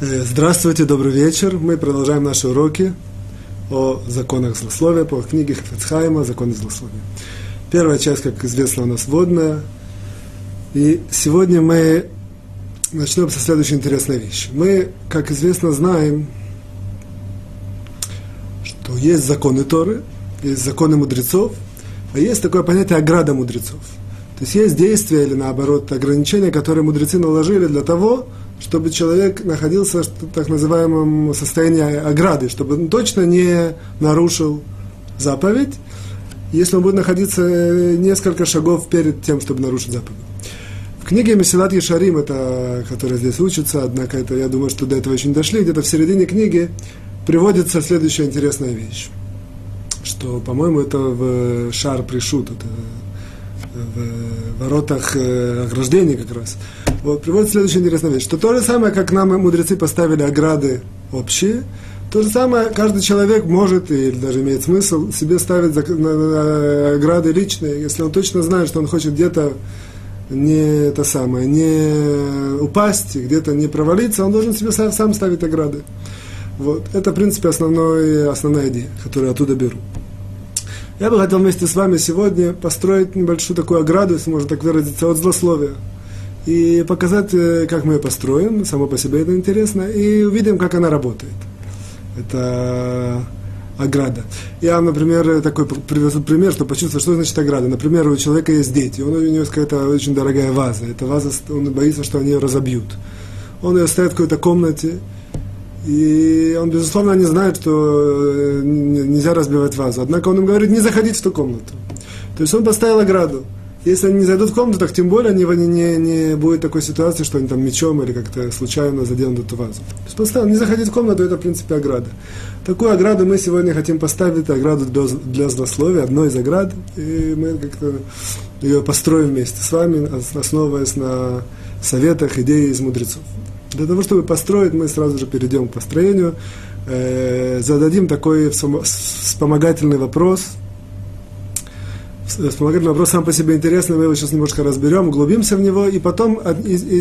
Здравствуйте, добрый вечер. Мы продолжаем наши уроки о законах злословия, по книге Хетцхайма «Законы злословия». Первая часть, как известно, у нас вводная. И сегодня мы начнем со следующей интересной вещи. Мы, как известно, знаем, что есть законы Торы, есть законы мудрецов, а есть такое понятие ограда мудрецов. То есть есть действия или, наоборот, ограничения, которые мудрецы наложили для того, чтобы человек находился в так называемом состоянии ограды, чтобы он точно не нарушил заповедь, если он будет находиться несколько шагов перед тем, чтобы нарушить заповедь. В книге «Месилат Яшарим», это, которая здесь учится, однако это, я думаю, что до этого еще не дошли, где-то в середине книги приводится следующая интересная вещь, что, по-моему, это в Шар-Пришут, это в воротах ограждений как раз. Вот, приводит следующая интересная вещь, что то же самое, как нам мудрецы поставили ограды общие, то же самое каждый человек может, или даже имеет смысл, себе ставить ограды личные, если он точно знает, что он хочет где-то не упасть, где-то не провалиться, он должен себе сам ставить ограды. Вот. Это, в принципе, основная идея, которую я оттуда беру. Я бы хотел вместе с вами сегодня построить небольшую такую ограду, если можно так выразиться, от злословия. И показать, как мы ее построим, само по себе это интересно, и увидим, как она работает. Это ограда. Я, например, такой привезу пример, чтобы почувствовать, что значит ограда. Например, у человека есть дети, у него есть какая-то очень дорогая ваза. Эта ваза, он боится, что они ее разобьют. Он ее ставит в какой-то комнате, и он, безусловно, не знает, что нельзя разбивать вазу. Однако он им говорит, не заходить в ту комнату. То есть он поставил ограду. Если они не зайдут в комнату, так тем более не будет такой ситуации, что они там мечом или как-то случайно заденут эту вазу. То есть поставил, не заходить в комнату, это в принципе ограда. Такую ограду мы сегодня хотим поставить, ограду для злословия, одну из оград, и мы как-то ее построим вместе с вами, основываясь на советах, идеях из мудрецов. Для того, чтобы построить, мы сразу же перейдем к построению, зададим такой вспомогательный вопрос. Вопрос сам по себе интересный, мы его сейчас немножко разберем, углубимся в него, и потом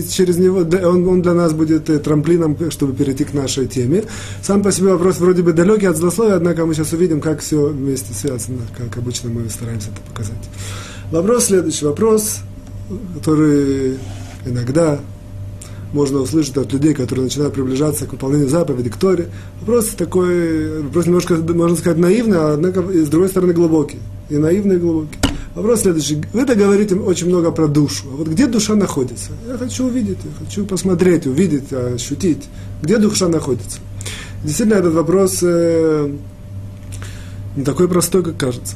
через него он для нас будет трамплином, чтобы перейти к нашей теме. Сам по себе вопрос вроде бы далекий от злословия, однако мы сейчас увидим, как все вместе связано, как обычно мы стараемся это показать. Вопрос следующий, вопрос, который иногда можно услышать от людей, которые начинают приближаться к выполнению заповедей, к Торе. Вопрос такой, вопрос немножко, можно сказать, наивный, однако, и с другой стороны, глубокий. И наивный, и глубокий. Вопрос следующий. Вы-то говорите очень много про душу. А вот где душа находится? Я хочу увидеть, я хочу посмотреть, увидеть, ощутить. Где душа находится? Действительно, этот вопрос не такой простой, как кажется.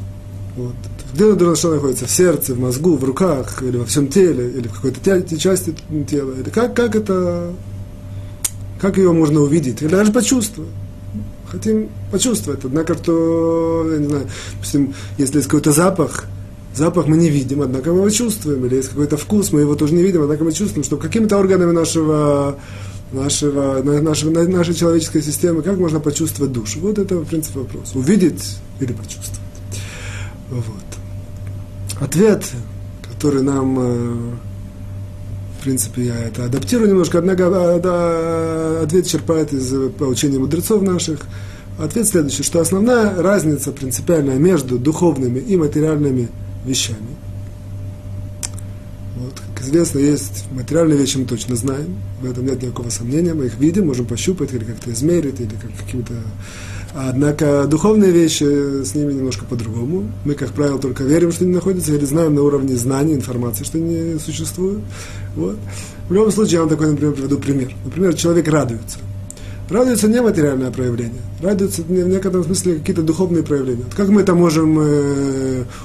Вот. Где душа находится? В сердце, в мозгу, в руках, или во всем теле, или в какой-то части тела. Или как это, как ее можно увидеть? Или даже почувствовать. Хотим почувствовать. Однако, что, я не знаю, допустим, если есть какой-то запах мы не видим, однако мы его чувствуем. Или есть какой-то вкус, мы его тоже не видим, однако мы чувствуем, что какими-то органами нашей человеческой системы, как можно почувствовать душу? Вот это, в принципе, вопрос. Увидеть или почувствовать. Вот. Ответ, который нам, в принципе, я это адаптирую немножко, однако ответ черпает из учения мудрецов наших. Ответ следующий, что основная разница принципиальная между духовными и материальными вещами. Вот, как известно, есть материальные вещи, мы точно знаем, в этом нет никакого сомнения, мы их видим, можем пощупать или как-то измерить, или каким-то. Однако духовные вещи, с ними немножко по-другому. Мы, как правило, только верим, что они находятся, или знаем на уровне знаний, информации, что они существуют. Вот. В любом случае, я вам такой, например, приведу пример. Например, человек радуется. Радуется не материальное проявление. Радуется в некотором смысле какие-то духовные проявления. Вот как мы это можем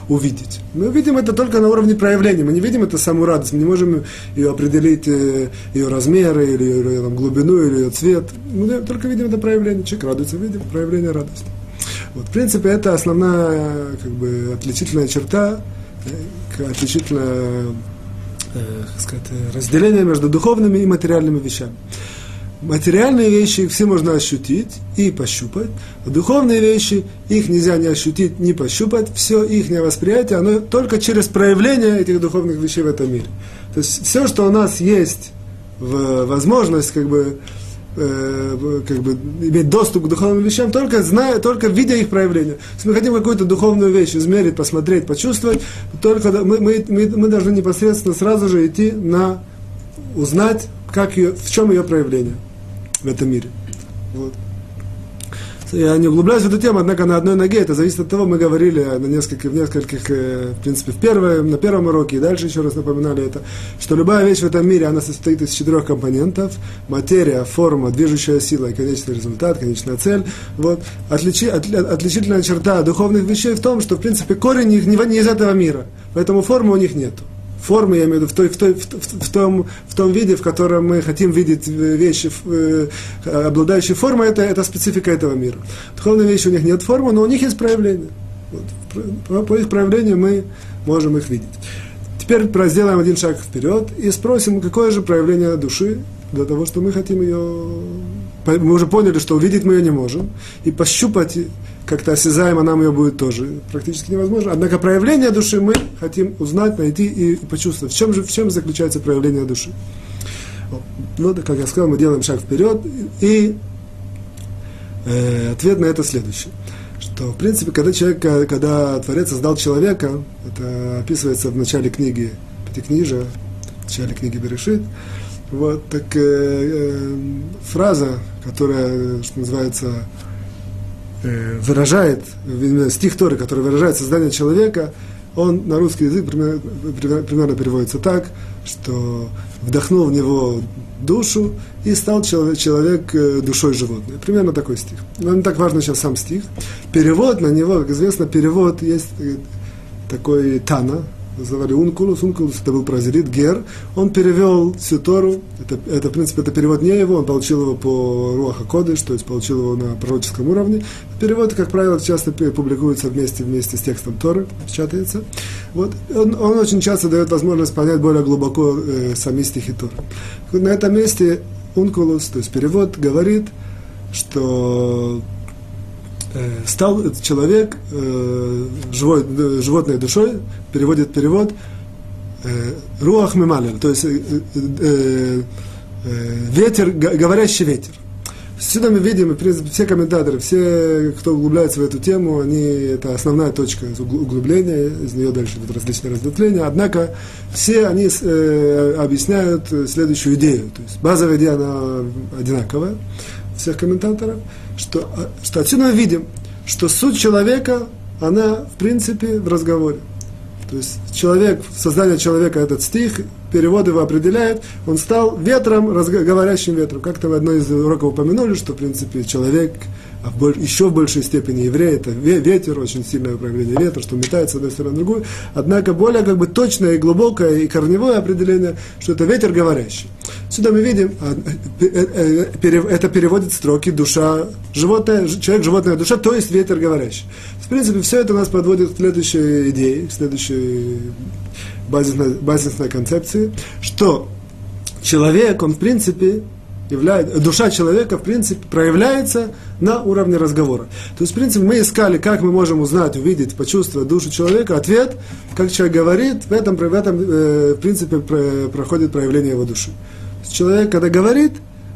увидеть? Мы видим это только на уровне проявления. Мы не видим это саму радость. Мы не можем ее определить, ее размеры, или ее там, глубину, или ее цвет. Мы только видим это проявление. Человек радуется, видим проявление радости. Вот, в принципе, это основная как бы, отличительная черта, отличительное разделение между духовными и материальными вещами. Материальные вещи их все можно ощутить и пощупать, а духовные вещи их нельзя ни ощутить, ни пощупать, все их восприятие, оно только через проявление этих духовных вещей в этом мире. То есть все, что у нас есть возможность как бы как бы, иметь доступ к духовным вещам, только зная, только видя их проявление. Если мы хотим какую-то духовную вещь измерить, посмотреть, почувствовать, только мы должны непосредственно сразу же идти на узнать, как ее, в чем ее проявление в этом мире. Вот. Я не углубляюсь в эту тему, однако на одной ноге, это зависит от того, мы говорили в нескольких, в принципе, на первом уроке, и дальше еще раз напоминали это, что любая вещь в этом мире, она состоит из 4 компонентов: материя, форма, движущая сила и конечный результат, конечная цель. Вот. Отличительная черта духовных вещей в том, что, в принципе, корень их не из этого мира, поэтому формы у них нету. Формы, я имею в виду, в том виде, в котором мы хотим видеть вещи, обладающие формой, это специфика этого мира. Духовные вещи, у них нет формы, но у них есть проявление. Вот. По их проявлению мы можем их видеть. Теперь сделаем один шаг вперед и спросим, какое же проявление души для того, что мы хотим ее... Мы уже поняли, что увидеть мы ее не можем, и пощупать... как-то осязаемо нам ее будет тоже практически невозможно. Однако проявление души мы хотим узнать, найти и почувствовать. В чем заключается проявление души? Ну, как я сказал, мы делаем шаг вперед, и ответ на это следующий. Что, в принципе, когда Творец создал человека, это описывается в начале книги Пятикнижия, в начале книги Берешит, вот, так фраза, которая, что называется, выражает, стих Торы, который выражает создание человека, он на русский язык примерно переводится так, что вдохнул в него душу и стал человек душой животной. Примерно такой стих. Но не так важно сейчас сам стих. Перевод на него, как известно, перевод есть такой Тана, называли Онкелос. Онкелос это был прозелит, гер. Он перевел всю Тору. Это, в принципе, это перевод не его, он получил его по Руаха Кодыш, то есть получил его на пророческом уровне. Перевод, как правило, часто публикуется вместе с текстом Торы, печатается. Вот. Он очень часто дает возможность понять более глубоко сами стихи Торы. На этом месте Онкелос, то есть перевод, говорит, что... стал человек животной душой, переводит перевод руах мемалер, то есть ветер, говорящий ветер. Сюда мы видим, все комментаторы, все, кто углубляется в эту тему, они, это основная точка углубления, из нее дальше идут различные разветвления, однако все они объясняют следующую идею, то есть базовая идея, она одинаковая всех комментаторов, что отсюда мы видим, что суть человека, она, в принципе, в разговоре. То есть человек, создание человека, этот стих, перевод его определяет, он стал ветром, говорящим ветром. Как-то в одной из уроков упомянули, что, в принципе, человек, еще в большей степени еврей, это ветер, очень сильное проявление ветра, что метается с одной стороны на другую. Однако более как бы точное и глубокое и корневое определение, что это ветер говорящий. Сюда мы видим, это переводит строки душа, животное, человек, животное, душа, то есть ветер говорящий. В принципе, все это нас подводит к следующей идее, к следующей базисной концепции, что человек, он в принципе... душа человека, в принципе, проявляется на уровне разговора. То есть, в принципе, мы искали, как мы можем узнать, увидеть, почувствовать душу человека. Ответ, как человек говорит, в этом в принципе, проходит проявление его души. Человек, когда говорит,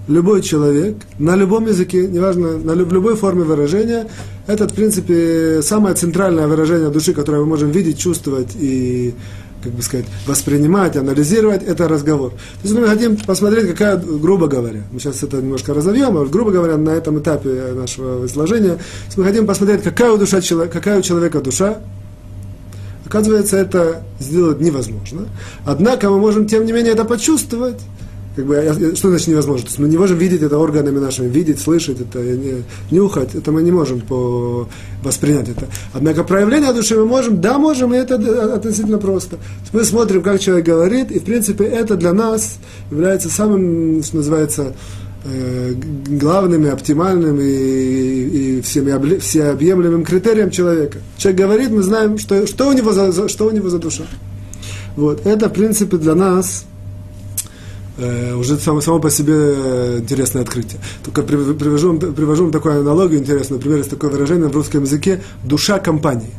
любой человек, на любом языке, неважно, в любой форме выражения, это, в принципе, самое центральное выражение души, которое мы можем видеть, чувствовать и... как бы сказать, воспринимать, анализировать, это разговор. То есть мы хотим посмотреть, какая, грубо говоря, мы сейчас это немножко разовьем, а грубо говоря, на этом этапе нашего изложения, мы хотим посмотреть, какая у человека душа. Оказывается, это сделать невозможно. Однако мы можем, тем не менее, это почувствовать. Как бы, что значит невозможно? То есть мы не можем видеть это органами нашими, видеть, слышать, это, нюхать, это мы не можем воспринять это. Однако проявление души мы можем, да, можем, и это относительно просто. Мы смотрим, как человек говорит, и, в принципе, это для нас является самым, что называется, главным, оптимальным и всеобъемлемым критерием человека. Человек говорит, мы знаем, что у него за душа. Вот. Это, в принципе, для нас... уже само по себе интересное открытие. Только привожу вам такую аналогию интересную. Например, есть такое выражение в русском языке «душа компании».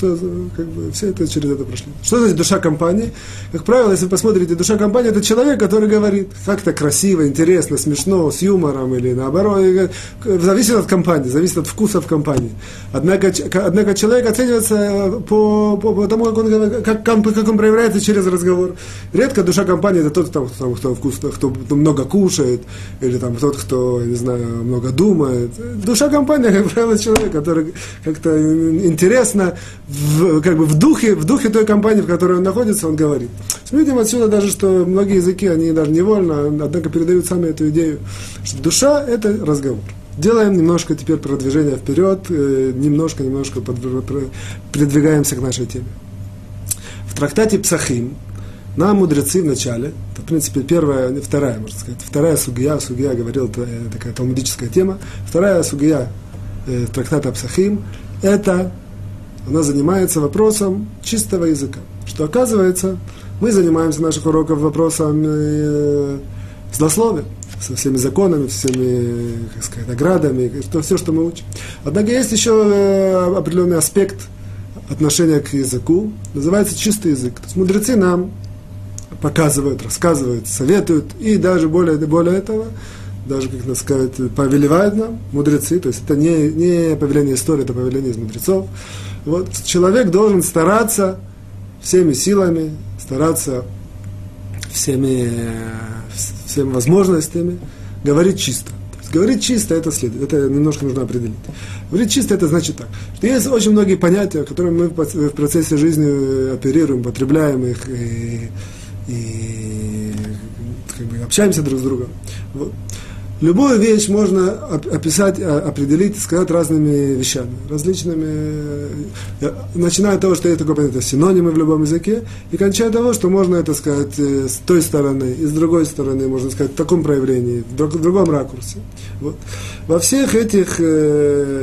кто, как бы, все это через это прошли. Что значит душа компании? Как правило, если вы посмотрите, душа компании – это человек, который говорит как-то красиво, интересно, смешно, с юмором или наоборот. Зависит от компании, зависит от вкуса в компании. Однако человек оценивается по тому, как он проявляется через разговор. Редко душа компании – это тот, кто вкусно, кто много кушает, или там, тот, кто, я не знаю, много думает. Душа компании, как правило, человек, который как-то интересно, как бы в духе той компании, в которой он находится, он говорит. Мы видим отсюда даже, что многие языки, они даже невольно, однако передают сами эту идею, что душа – это разговор. Делаем немножко теперь продвижение вперед, немножко передвигаемся к нашей теме. В трактате «Псахим» нам мудрецы в начале, в принципе, вторая сугия говорила, такая талмудическая тема, вторая сугия трактата «Псахим» – это она занимается вопросом чистого языка, что оказывается, мы занимаемся наших уроков вопросом злословия, со всеми законами, со всеми, как сказать, наградами, все, что мы учим. Однако есть еще определенный аспект отношения к языку, называется чистый язык. То есть мудрецы нам показывают, рассказывают, советуют и даже более этого, даже, как надо сказать, повелевают нам мудрецы, то есть это не повеление истории, это повеление из мудрецов. Вот. Человек должен стараться всеми возможностями говорить чисто. То есть говорить чисто – это следует, это немножко нужно определить. Говорить чисто – это значит так, что есть очень многие понятия, которые мы в процессе жизни оперируем, потребляем их и как бы общаемся друг с другом. Вот. Любую вещь можно описать, определить, сказать разными вещами, различными, начиная от того, что есть такое понятие синонимы в любом языке, и кончая того, что можно это сказать с той стороны, и с другой стороны, можно сказать в таком проявлении, в другом ракурсе. Вот. Во всех этих,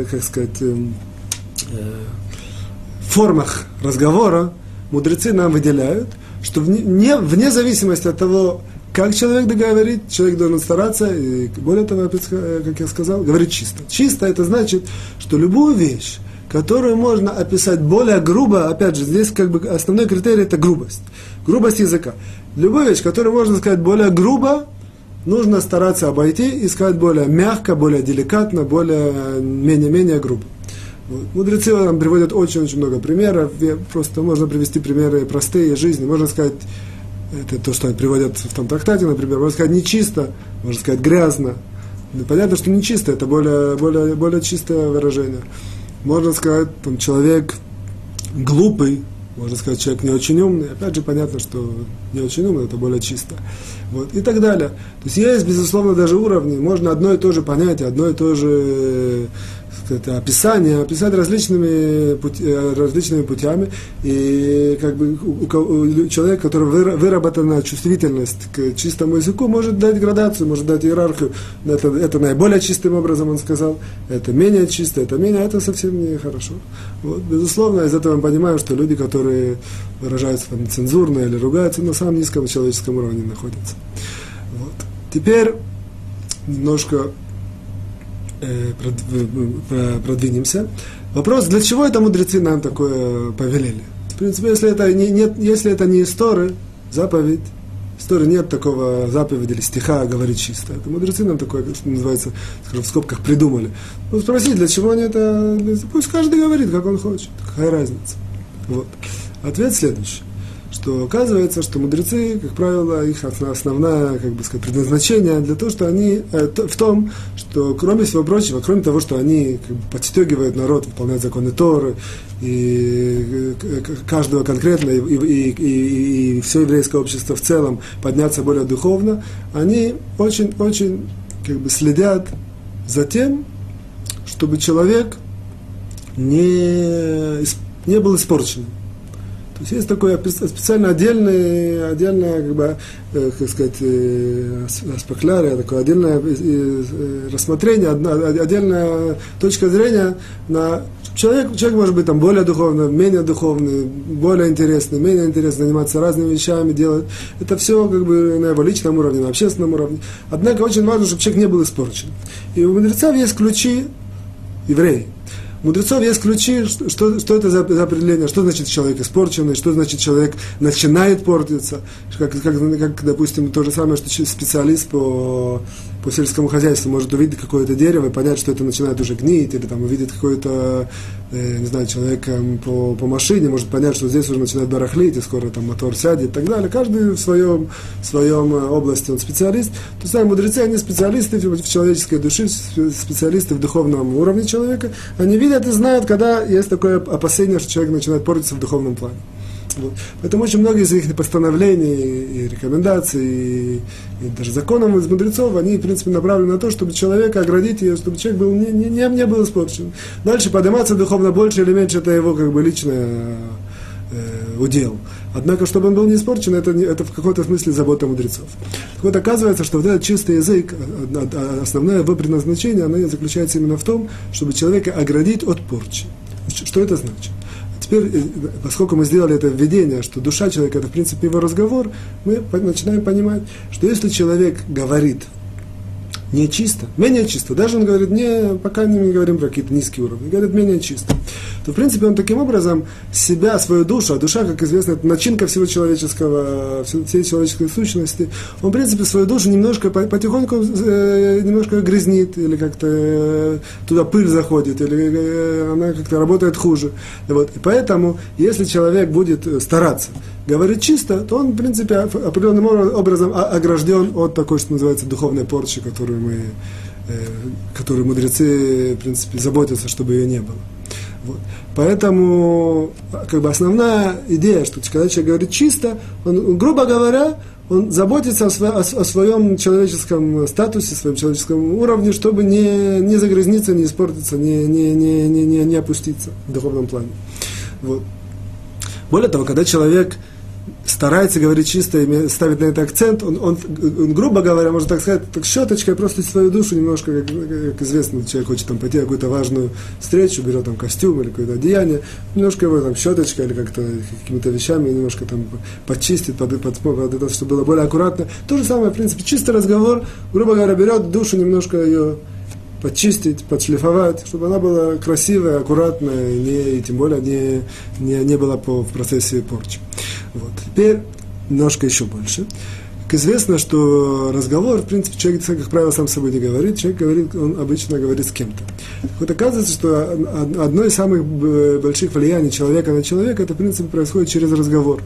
как сказать, формах разговора мудрецы нам выделяют, что вне зависимости от того, как человек договорит, человек должен стараться, и более того, как я сказал, говорить чисто. Чисто – это значит, что любую вещь, которую можно описать более грубо, опять же, здесь как бы основной критерий – это грубость. Грубость языка. Любую вещь, которую можно сказать более грубо, нужно стараться обойти и сказать более мягко, более деликатно, менее грубо. Вот. Мудрецы нам приводят очень-очень много примеров. Просто можно привести примеры простые жизни. Можно сказать... Это то, что приводят в том трактате, например, можно сказать нечисто, можно сказать грязно. Понятно, что нечисто, это более чистое выражение. Можно сказать, там, человек глупый, можно сказать, человек не очень умный. Опять же, понятно, что не очень умный, это более чисто. Вот, и так далее. То есть есть, безусловно, даже уровни. Можно одно и то же понятие, одно и то же... это описание, описать различными путями, и как бы у человека, у которого выработана чувствительность к чистому языку, может дать градацию, может дать иерархию. Это наиболее чистым образом он сказал, это менее чисто, это совсем не хорошо. Вот. Безусловно, из этого мы понимаем, что люди, которые выражаются там цензурно или ругаются, на самом низком человеческом уровне находятся. Вот. Теперь немножко продвинемся. Вопрос, для чего это мудрецы нам такое повелели? В принципе, если это не из Торы, заповедь, из Торы нет такого заповеди или стиха говорить чисто. Это мудрецы нам такое, что называется, скажем, в скобках придумали. Ну, спросить, для чего они это... Пусть каждый говорит, как он хочет. Какая разница? Вот. Ответ следующий. Что оказывается, что мудрецы, как правило, их основное, как бы сказать, предназначение для того, что они в том, что кроме всего прочего, кроме того, что они как бы подстегивают народ выполнять законы Торы и каждого конкретно и все еврейское общество в целом подняться более духовно, они очень-очень как бы следят за тем, чтобы человек не был испорчен. То есть есть такой специально отдельная как бы, как сказать, аспаклярия, такое отдельное рассмотрение, отдельная точка зрения на человек может быть там более духовный, менее духовный, более интересный, менее интересный, заниматься разными вещами, делать. Это все как бы на его личном уровне, на общественном уровне. Однако очень важно, чтобы человек не был испорчен. И у мудрецов есть ключи евреи. мудрецов есть ключи, что это за определение, что значит человек испорченный, что значит человек начинает портиться, как допустим, то же самое, что специалист по сельскому хозяйству может увидеть какое-то дерево и понять, что это начинает уже гнить, или там увидит какой-то, не знаю, человек по машине, может понять, что здесь уже начинает барахлить, и скоро там мотор сядет и так далее. Каждый в своем области он специалист. То самое мудрецы, они специалисты в человеческой душе, специалисты в духовном уровне человека, они видят и знают, когда есть такое опасение, что человек начинает портиться в духовном плане. Вот. Поэтому очень многие из их постановлений и рекомендаций, и даже законов из мудрецов, они, в принципе, направлены на то, чтобы человека оградить, и чтобы человек был, не был испорчен. Дальше подниматься духовно больше или меньше, это его как бы личное удел. Однако, чтобы он был не испорчен, это в каком-то смысле забота мудрецов. Так вот, оказывается, что вот этот чистый язык, основное его предназначение, оно заключается именно в том, чтобы человека оградить от порчи. Что это значит? Теперь, поскольку мы сделали это введение, что душа человека – это, в принципе, его разговор, мы начинаем понимать, что если человек говорит нечисто, менее чисто, даже он говорит, пока не говорим про какие-то низкие уровни, говорит менее чисто, то, в принципе, он таким образом себя, свою душу, а душа, как известно, это начинка всего человеческого, всей человеческой сущности, он, в принципе, свою душу немножко, потихоньку немножко грязнит, или как-то туда пыль заходит, или она как-то работает хуже. Вот. И поэтому, если человек будет стараться говорить чисто, то он, в принципе, определенным образом огражден от такой, что называется, духовной порчи, которую мудрецы, в принципе, заботятся, чтобы ее не было. Вот. Поэтому, как бы, основная идея, что когда человек говорит чисто, он, грубо говоря, он заботится о своем человеческом статусе, о своем человеческом уровне, чтобы не загрязниться, не испортиться, не опуститься в духовном плане. Вот. Более того, когда человек старается говорить чисто, ставит на это акцент, он, грубо говоря, можно так сказать, так щеточкой просто свою душу немножко, как известно, человек хочет там пойти на какую-то важную встречу, берет там костюм или какое-то одеяние, немножко его там щеточкой или как-то какими-то вещами немножко там подчистит, под это, чтобы было более аккуратно. То же самое, в принципе, чистый разговор, грубо говоря, берет душу, немножко ее подчистить, подшлифовать, чтобы она была красивая, аккуратная, и тем более не была в процессе порчи. Вот. Теперь немножко еще больше. Как известно, что разговор, в принципе, человек, как правило, сам с собой не говорит, человек говорит, он обычно говорит с кем-то. Вот оказывается, что одно из самых больших влияний человека на человека, это, в принципе, происходит через разговор.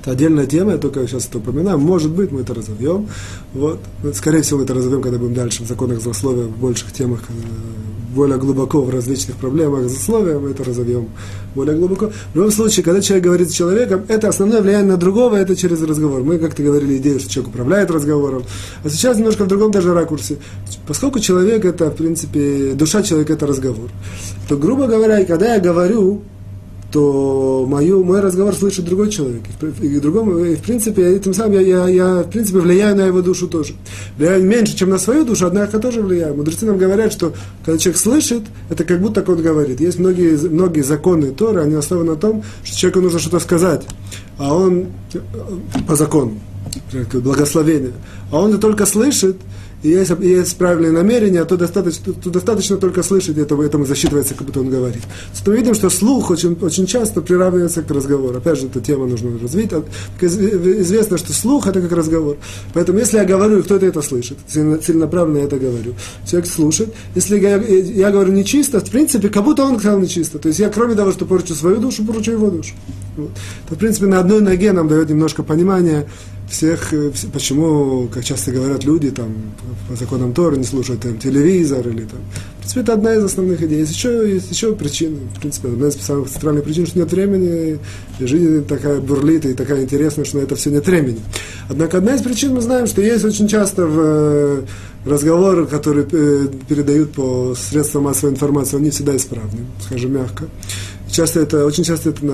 Это отдельная тема, я только сейчас это упоминаю. Может быть, мы это разовьем. Вот. Скорее всего, мы это разовьем, когда будем дальше в законах злословия, в больших темах, более глубоко в различных проблемах злословия, мы это разовьем более глубоко. В любом случае, когда человек говорит с человеком, это основное влияние на другого, это через разговор. Мы как-то говорили идею, что человек управляет разговором. А сейчас немножко в другом даже ракурсе. Поскольку человек это, в принципе, душа человека это разговор, то, грубо говоря, когда я говорю, то мой разговор слышит другой человек. И, в принципе, этим самым я в принципе, влияю на его душу тоже. Влияю меньше, чем на свою душу, однако тоже влияю. Мудрецы нам говорят, что когда человек слышит, это как будто он говорит. Есть многие законы Торы, они основаны на том, что человеку нужно что-то сказать, а он по закону, благословение, а он только слышит. И если правильные намерения, то достаточно только слышать, этому засчитывается, как будто он говорит. То мы видим, что слух очень, очень часто приравнивается к разговору. Опять же, эту тему нужно развить. Известно, что слух – это как разговор. Поэтому, если я говорю, и кто-то это слышит, целенаправленно я это говорю, человек слушает. Если я говорю нечисто, в принципе, как будто он сказал нечисто. То есть я, кроме того, что порчу свою душу, порчу его душу. Вот. То, в принципе, на одной ноге нам дает немножко понимания, почему, как часто говорят люди, там, по законам Торы не слушают там, телевизор или там. В принципе, это одна из основных идей. Есть еще причины. В принципе, одна из самых центральных причин, что нет времени, и жизнь такая бурлит и такая интересная, что на это все нет времени. Однако одна из причин мы знаем, что есть очень часто в разговоры, которые передают по средствам массовой информации, они всегда исправны, скажем мягко. Очень часто это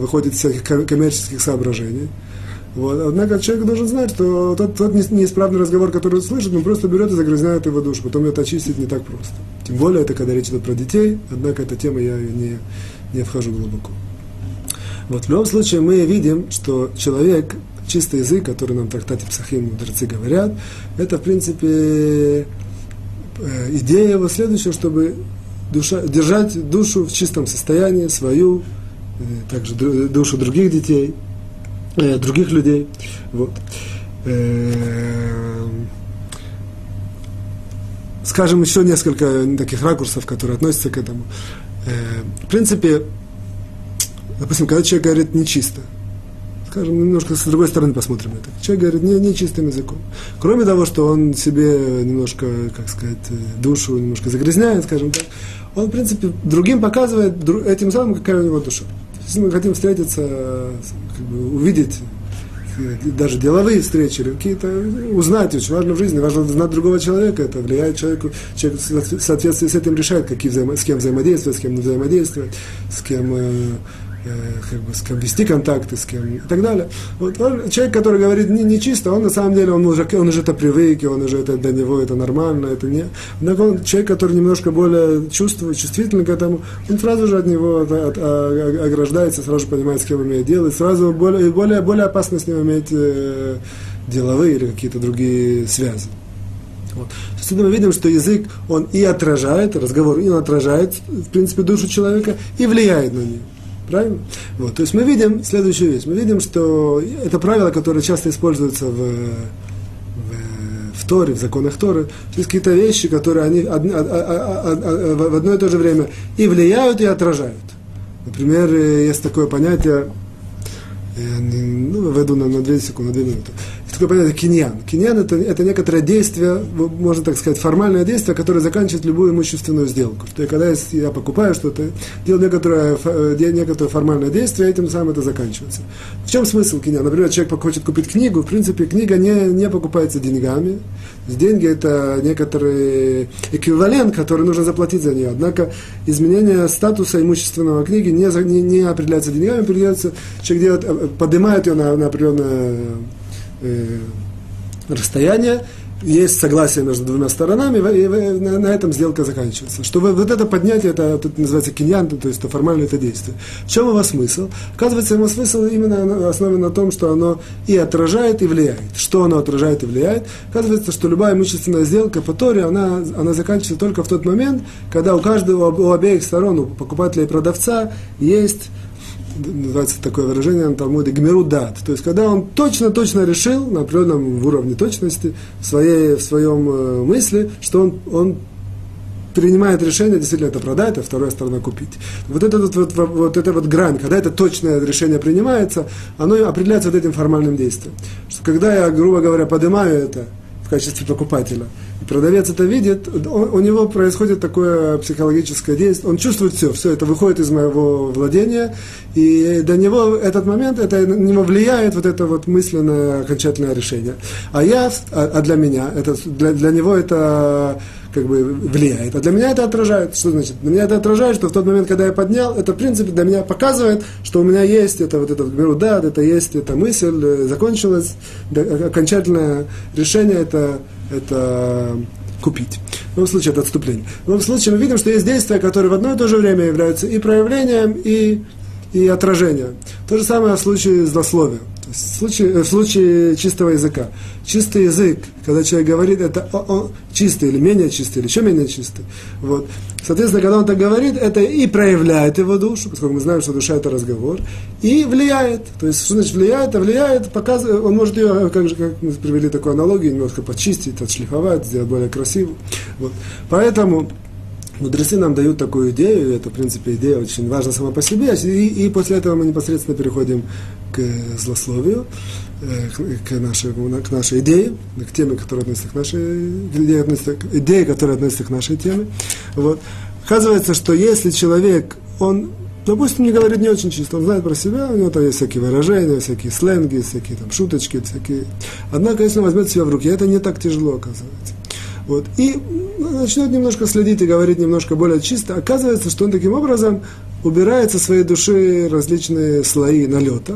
выходит из всяких коммерческих соображений. Вот. Однако человек должен знать, что тот неисправный разговор, который он слышит, он просто берет и загрязняет его душу. Потом это очистить не так просто. Тем более, это когда речь идет про детей, однако эта тема я не вхожу глубоко. Вот. В любом случае, мы видим, что человек, чистый язык, который нам в трактате Псахим мудрецы говорят, это, в принципе, идея его следующая, чтобы держать душу в чистом состоянии, свою, также душу других детей, других людей. Вот. Скажем, еще несколько таких ракурсов, которые относятся к этому. В принципе, допустим, когда человек говорит «нечисто», скажем, немножко с другой стороны посмотрим это. Человек говорит нечистым языком. Кроме того, что он себе немножко, как сказать, душу немножко загрязняет, скажем так, он, в принципе, другим показывает этим самым, какая у него душа. Если мы хотим встретиться, как бы увидеть даже деловые встречи, какие-то, узнать, очень важно в жизни, важно знать другого человека, это влияет человеку, человек в соответствии с этим решает, какие с кем взаимодействовать, с кем не взаимодействовать, с кем... как бы, с кем вести контакты, с кем и так далее. Вот, он, человек, который говорит нечисто, он на самом деле, он уже это привык, он уже это для него это нормально, это не. Однако он, человек, который немножко более чувствительный к этому, он сразу же от него ограждается, сразу же понимает, с кем имеет дело, и сразу более опасно с ним иметь деловые или какие-то другие связи. Вот. Мы видим, что язык, он и отражает разговор, и он отражает, в принципе, душу человека, и влияет на нее. Правильно? Вот. То есть мы видим следующую вещь. Мы видим, что это правило, которое часто используется в Торе, в законах Торы. То есть какие-то вещи, которые они в одно и то же время и влияют, и отражают. Например, есть такое понятие, введу на 2 секунды, на 2 минуты. Есть такое понятие киньян. Киньян – это некоторое действие, можно так сказать, формальное действие, которое заканчивает любую имущественную сделку. Что когда я покупаю что-то, делаю некоторое формальное действие, этим самым это заканчивается. В чем смысл киньян? Например, человек хочет купить книгу, в принципе, книга не покупается деньгами. Деньги – это некоторый эквивалент, который нужно заплатить за нее. Однако изменение статуса имущественного книги не определяется деньгами, определяется, человек поднимает ее на определенное расстояние, есть согласие между двумя сторонами, и на этом сделка заканчивается. Что вот это поднятие, это называется киньян, то есть это формальное это действие. В чем его смысл? Оказывается, его смысл именно основан на том, что оно и отражает, и влияет. Что оно отражает и влияет? Оказывается, что любая имущественная сделка по Торе, она заканчивается только в тот момент, когда у каждого, у обеих сторон, у покупателя и продавца есть... Называется такое выражение на Талмуде гмерут дат. То есть, когда он точно решил, на определенном уровне точности, в своем мысли, что он принимает решение, действительно это продать, а вторая сторона купить. Вот эта грань, когда это точное решение принимается, оно определяется вот этим формальным действием. Что когда я, грубо говоря, поднимаю это в качестве покупателя, и продавец это видит, у него происходит такое психологическое действие, он чувствует все это выходит из моего владения, и до него этот момент, это на него влияет вот это вот мысленное окончательное решение. А для меня, для него это как бы влияет, а для меня это отражает. Что значит? Для меня это отражает, что в тот момент, когда я поднял, это в принципе для меня показывает, что у меня есть это вот этот беру, да, это есть эта мысль, закончилась, окончательное решение, это купить. В любом случае, это отступление. В любом случае, мы видим, что есть действия, которые в одно и то же время являются и проявлением, и отражением. То же самое в случае злословия, в случае чистого языка. Чистый язык, когда человек говорит, это чистый или менее чистый, или еще менее чистый. Вот. Соответственно, когда он так говорит, это и проявляет его душу, поскольку мы знаем, что душа – это разговор, и влияет. То есть, что значит влияет? А влияет, показывает, он может ее, как мы привели такую аналогию, немножко почистить, отшлифовать, сделать более красивую. Вот. Поэтому... Мудрецы нам дают такую идею, это, в принципе, идея очень важна сама по себе, и после этого мы непосредственно переходим к злословию, к нашей идее, к теме, которая относится к нашей идее, которая относится к нашей теме. Вот. Оказывается, что если человек, он, допустим, не говорит не очень чисто, он знает про себя, у него там есть всякие выражения, всякие сленги, всякие там шуточки, всякие. Однако, если он возьмет себя в руки, это не так тяжело, оказывается. Вот. И начнет немножко следить и говорить немножко более чисто. Оказывается, что он таким образом убирает со своей души различные слои налета.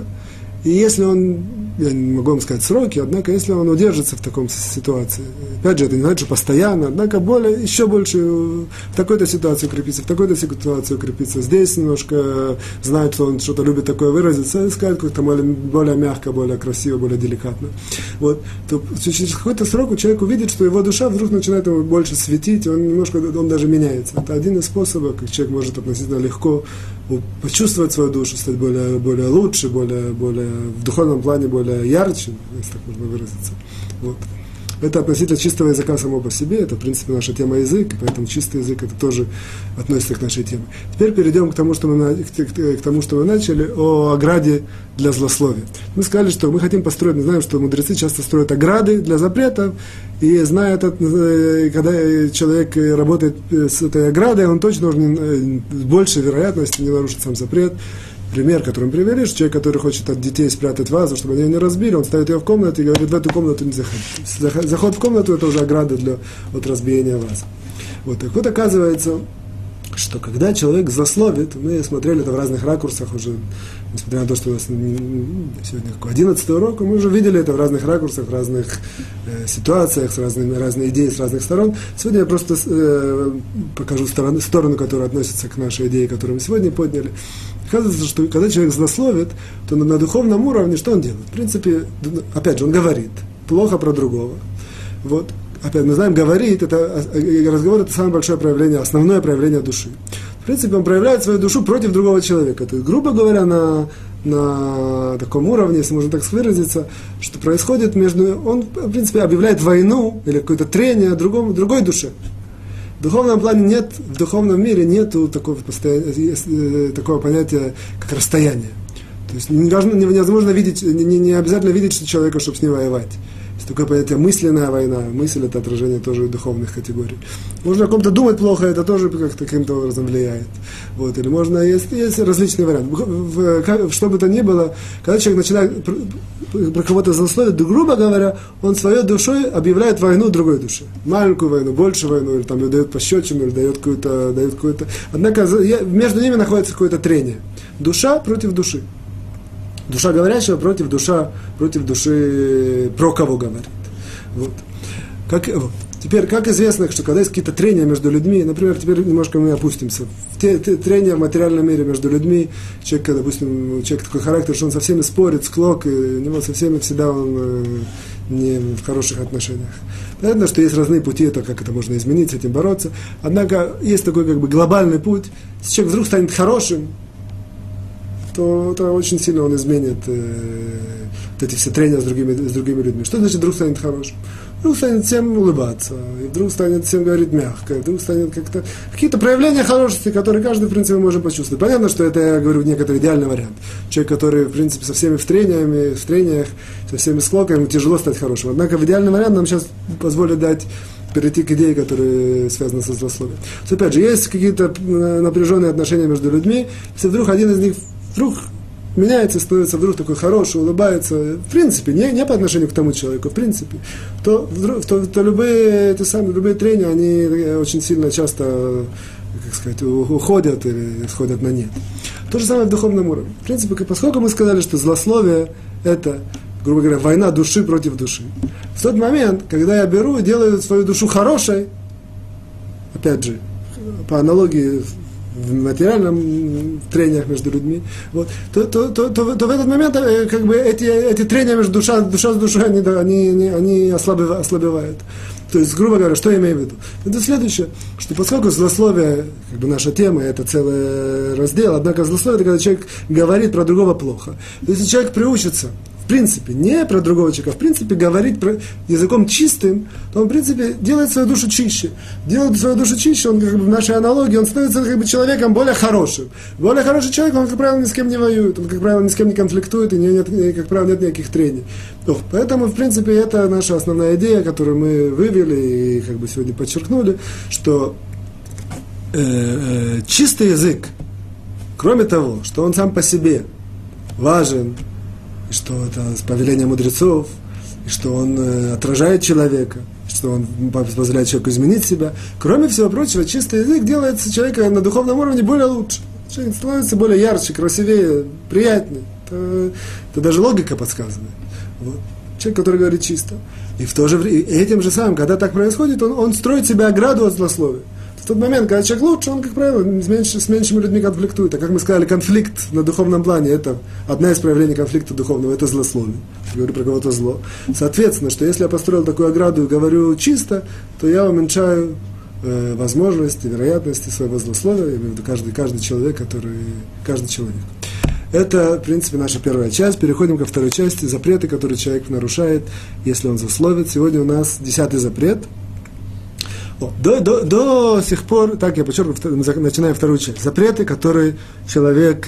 И если он я не могу вам сказать сроки, однако если он удержится в таком ситуации, опять же, это не значит, что постоянно, однако более, еще больше в такой-то ситуации укрепится, в такой-то ситуации укрепится, здесь немножко знает, что он что-то любит такое выразиться, и скажет как-то более мягко, более красиво, более деликатно. Вот. То через какой-то срок человек увидит, что его душа вдруг начинает ему больше светить, он немножко, он даже меняется. Это один из способов, как человек может относительно легко почувствовать свою душу, стать более лучше, более в духовном плане более ярче, если так можно выразиться. Вот. Это относительно чистого языка само по себе, это в принципе наша тема язык, поэтому чистый язык это тоже относится к нашей теме. Теперь перейдем к тому, что мы начали, о ограде для злословия. Мы сказали, что мы хотим построить, мы знаем, что мудрецы часто строят ограды для запретов, и зная этот, когда человек работает с этой оградой, он точно должен с большей вероятностью не нарушить сам запрет. Пример, который мы привели, что человек, который хочет от детей спрятать вазу, чтобы они ее не разбили, он ставит ее в комнату и говорит, в эту комнату не заходи. Заход в комнату – это уже ограда от разбиения вазы. Вот так вот оказывается, что когда человек злословит, мы смотрели это в разных ракурсах уже, несмотря на то, что у нас сегодня 11-й урок, мы уже видели это в разных ракурсах, в разных ситуациях, с разные идеи с разных сторон. Сегодня я просто покажу сторону, которая относится к нашей идее, которую мы сегодня подняли. Оказывается, что когда человек злословит, то на духовном уровне что он делает? В принципе, опять же, он говорит плохо про другого. Вот. Опять мы знаем, говорит, это разговор, это самое большое проявление, основное проявление души. В принципе, он проявляет свою душу против другого человека. То есть, грубо говоря, на таком уровне, если можно так выразиться, что происходит между... Он, в принципе, объявляет войну или какое-то трение другой душе. В духовном плане нет, в духовном мире нет такого понятия, как расстояние. То есть невозможно видеть, не обязательно видеть человека, чтобы с ним воевать. Есть такое понятие мысленная война. Мысль – это отражение тоже духовных категорий. Можно о ком-то думать плохо, это тоже как-то каким-то образом влияет. Вот. Или можно, есть различные варианты. Что бы то ни было, когда человек начинает про кого-то злословить, грубо говоря, он своей душой объявляет войну другой душе. Маленькую войну, большую войну, или там ее дает пощечину, или дает какую-то... Однако между ними находится какое-то трение. Душа против души. Душа говорящего против души, про кого говорит. Вот. Теперь, как известно, что когда есть какие-то трения между людьми, например, теперь немножко мы опустимся. Трения в материальном мире между людьми, человек, допустим, такой характер, что он со всеми спорит, склок, и у него со всеми всегда он не в хороших отношениях. Понятно, что есть разные пути, это как это можно изменить, с этим бороться. Однако есть такой как бы глобальный путь. Если человек вдруг станет хорошим, то это очень сильно он изменит эти все трения с другими людьми. Что значит вдруг станет хорошим? Вдруг станет всем улыбаться, и вдруг станет всем говорить мягко, и вдруг станет как-то... Какие-то проявления хорошести, которые каждый, в принципе, может почувствовать. Понятно, что это, я говорю, некоторый идеальный вариант. Человек, который, в принципе, со всеми в трениях, со всеми склоками, тяжело стать хорошим. Однако в идеальный вариант нам сейчас позволит перейти к идее, которая связана со злословием. Опять же, есть какие-то напряженные отношения между людьми, если вдруг один из них вдруг меняется, становится вдруг такой хороший, улыбается, в принципе, не по отношению к тому человеку, в принципе, то любые трения, они очень сильно часто, как сказать, уходят или сходят на нет. То же самое в духовном уровне. В принципе, поскольку мы сказали, что злословие – это, грубо говоря, война души против души, в тот момент, когда я беру и делаю свою душу хорошей, опять же, по аналогии в материальном трениях между людьми, вот, то в этот момент как бы эти трения между душа с душой, они ослабевают. То есть, грубо говоря, что я имею в виду? Это следующее, что поскольку злословие, как бы наша тема, это целый раздел, однако злословие – это когда человек говорит про другого плохо. То есть человек приучится, в принципе, не про другого человека, в принципе, говорить языком чистым, то он, в принципе, делает свою душу чище. Делает свою душу чище, он, как бы, в нашей аналогии, он становится, как бы, человеком более хорошим. Более хороший человек, он, как правило, ни с кем не воюет, он, как правило, ни с кем не конфликтует, и как правило, нет никаких трений. Поэтому, в принципе, это наша основная идея, которую мы вывели и, как бы, сегодня подчеркнули, что чистый язык, кроме того, что он сам по себе важен, и что это повеление мудрецов, и что он отражает человека, что он позволяет человеку изменить себя. Кроме всего прочего, чистый язык делает человека на духовном уровне более лучше. Человек становится более ярче, красивее, приятнее. Это даже логика подсказывает. Вот. Человек, который говорит чисто. И в то же время, этим же самым, когда так происходит, он строит себе ограду от злословия. В тот момент, когда человек лучше, он, как правило, с меньшими людьми конфликтует. А как мы сказали, конфликт на духовном плане – это одна из проявлений конфликта духовного, это злословие. Я говорю про кого-то зло. Соответственно, что если я построил такую ограду и говорю чисто, то я уменьшаю возможности, вероятности своего злословия. Я имею в виду каждый человек, каждый человек. Это, в принципе, наша первая часть. Переходим ко второй части. Запреты, которые человек нарушает, если он злословит. Сегодня у нас 10-й запрет. До сих пор, так я подчеркиваю, начинаем вторую часть. Запреты, которые человек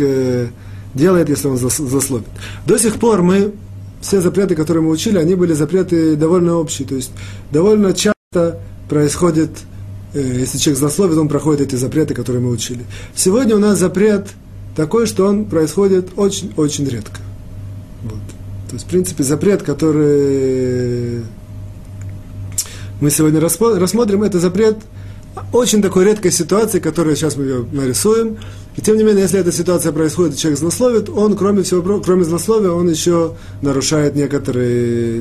делает, если он злословит. До сих пор все запреты, которые мы учили, они были запреты довольно общие. То есть довольно часто происходит, если человек злословит, он проходит эти запреты, которые мы учили. Сегодня у нас запрет такой, что он происходит очень-очень редко. Вот. То есть, в принципе, запрет, который мы сегодня рассмотрим, это запрет очень такой редкой ситуации, которую сейчас мы ее нарисуем. И тем не менее, если эта ситуация происходит, человек злословит, он, кроме злословия, он еще нарушает некоторые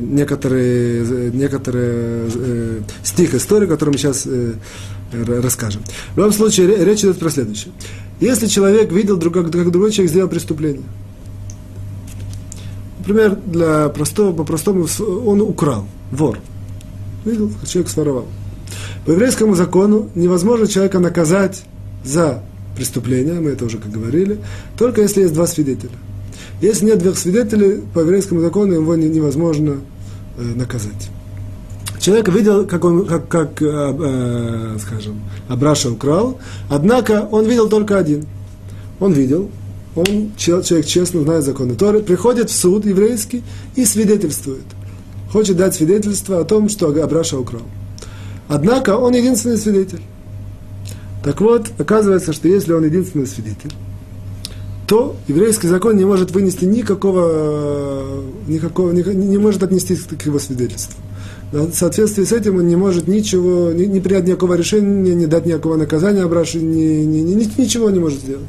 стих истории, которые мы сейчас расскажем. В любом случае, речь идет про следующее. Если человек видел, как другой человек сделал преступление, например, по-простому, он украл, вор, видел, как человек своровал. По еврейскому закону невозможно человека наказать за преступление, мы это уже как говорили, только если есть два свидетеля. Если нет двух свидетелей, по еврейскому закону его невозможно наказать. Человек видел, как он, скажем, Абраша украл, однако он видел только один. Он видел, человек честно знает законы Торы, приходит в суд еврейский и свидетельствует. Хочет дать свидетельство о том, что Абраша украл. Однако он единственный свидетель. Так вот, оказывается, что если он единственный свидетель, то еврейский закон не может вынести не может отнестись к его свидетельству. В соответствии с этим он не может ничего, не принять никакого решения, не дать никакого наказания Абраше, ничего не может сделать.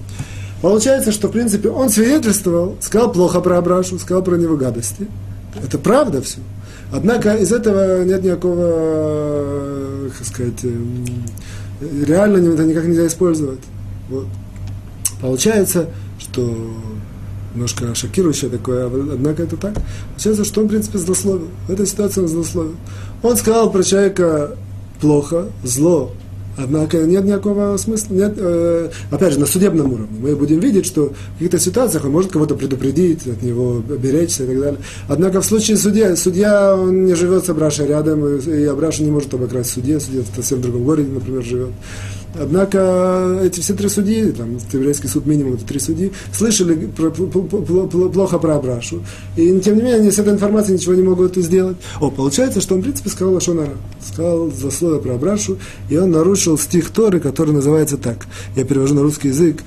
Получается, что, в принципе, он свидетельствовал, сказал плохо про Абрашу, сказал про него гадости. Это правда все. Однако из этого нет никакого, как сказать, реально это никак нельзя использовать. Вот. Получается, что немножко шокирующее такое, однако это так. Получается, что он, в принципе, злословил. В этой ситуации он злословил. Он сказал про человека плохо, зло, однако нет никакого смысла. Нет, опять же, на судебном уровне мы будем видеть, что в каких-то ситуациях он может кого-то предупредить, от него беречься и так далее. Однако в случае судья он не живет с Абрашей рядом, и Абраша не может обокрасть судья совсем в другом городе, например, живет. Однако эти все три судьи, там, еврейский суд минимум, это три судьи, слышали плохо про Абрашу. И, тем не менее, они с этой информацией ничего не могут сделать. Получается, что он, в принципе, сказал лашон ара, сказал злословие про Абрашу, и он нарушил стих Торы, который называется так. Я перевожу на русский язык.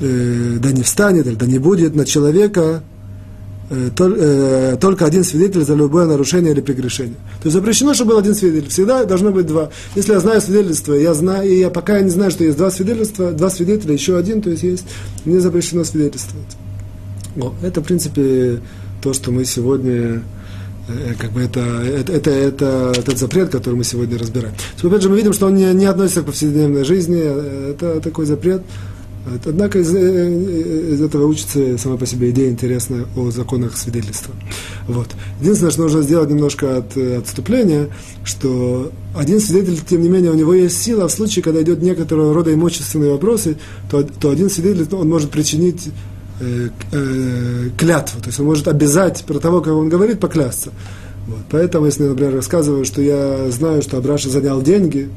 «Да не встанет, да не будет на человека только один свидетель за любое нарушение или прегрешение». То есть запрещено, чтобы был один свидетель. Всегда должно быть два. Если я знаю свидетельство, пока я не знаю, что есть два свидетеля, еще один, то есть мне запрещено свидетельствовать. Это, в принципе, то, что мы сегодня, этот запрет, который мы сегодня разбираем. Опять же, мы видим, что он не относится к повседневной жизни. Это такой запрет. Однако из этого учится сама по себе идея интересная о законах свидетельства. Вот. Единственное, что нужно сделать немножко отступления, что один свидетель, тем не менее, у него есть сила, а в случае, когда идет некоторого рода имущественные вопросы, то один свидетель, он может причинить клятву, то есть он может обязать про того, кого он говорит, поклясться. Вот. Поэтому, если, например, рассказываю, что я знаю, что Абраша занял деньги,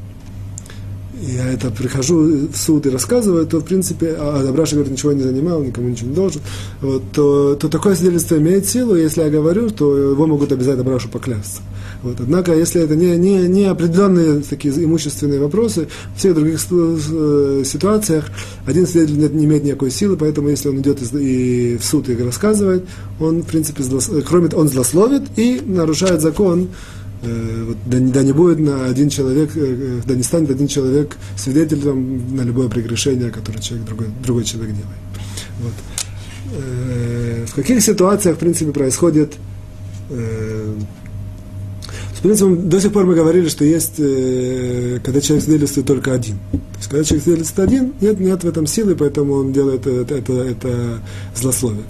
я это прихожу в суд и рассказываю, то, в принципе, Абраша говорит, ничего не занимал, никому ничего не должен, вот, то такое свидетельство имеет силу, если я говорю, то его могут обязать Абрашу поклясться. Вот. Однако, если это не определенные такие имущественные вопросы, в всех других ситуациях один свидетель не имеет никакой силы, поэтому, если он идет и в суд и рассказывает, он, в принципе, он злословит и нарушает закон. Да не станет один человек свидетелем на любое прегрешение, которое другой человек делает. Вот. В каких ситуациях, в принципе, происходит В принципе, до сих пор мы говорили, что есть, когда человек свидетельствует только один. То есть, когда человек свидетельствует один, нет в этом силы, поэтому он делает это злословие.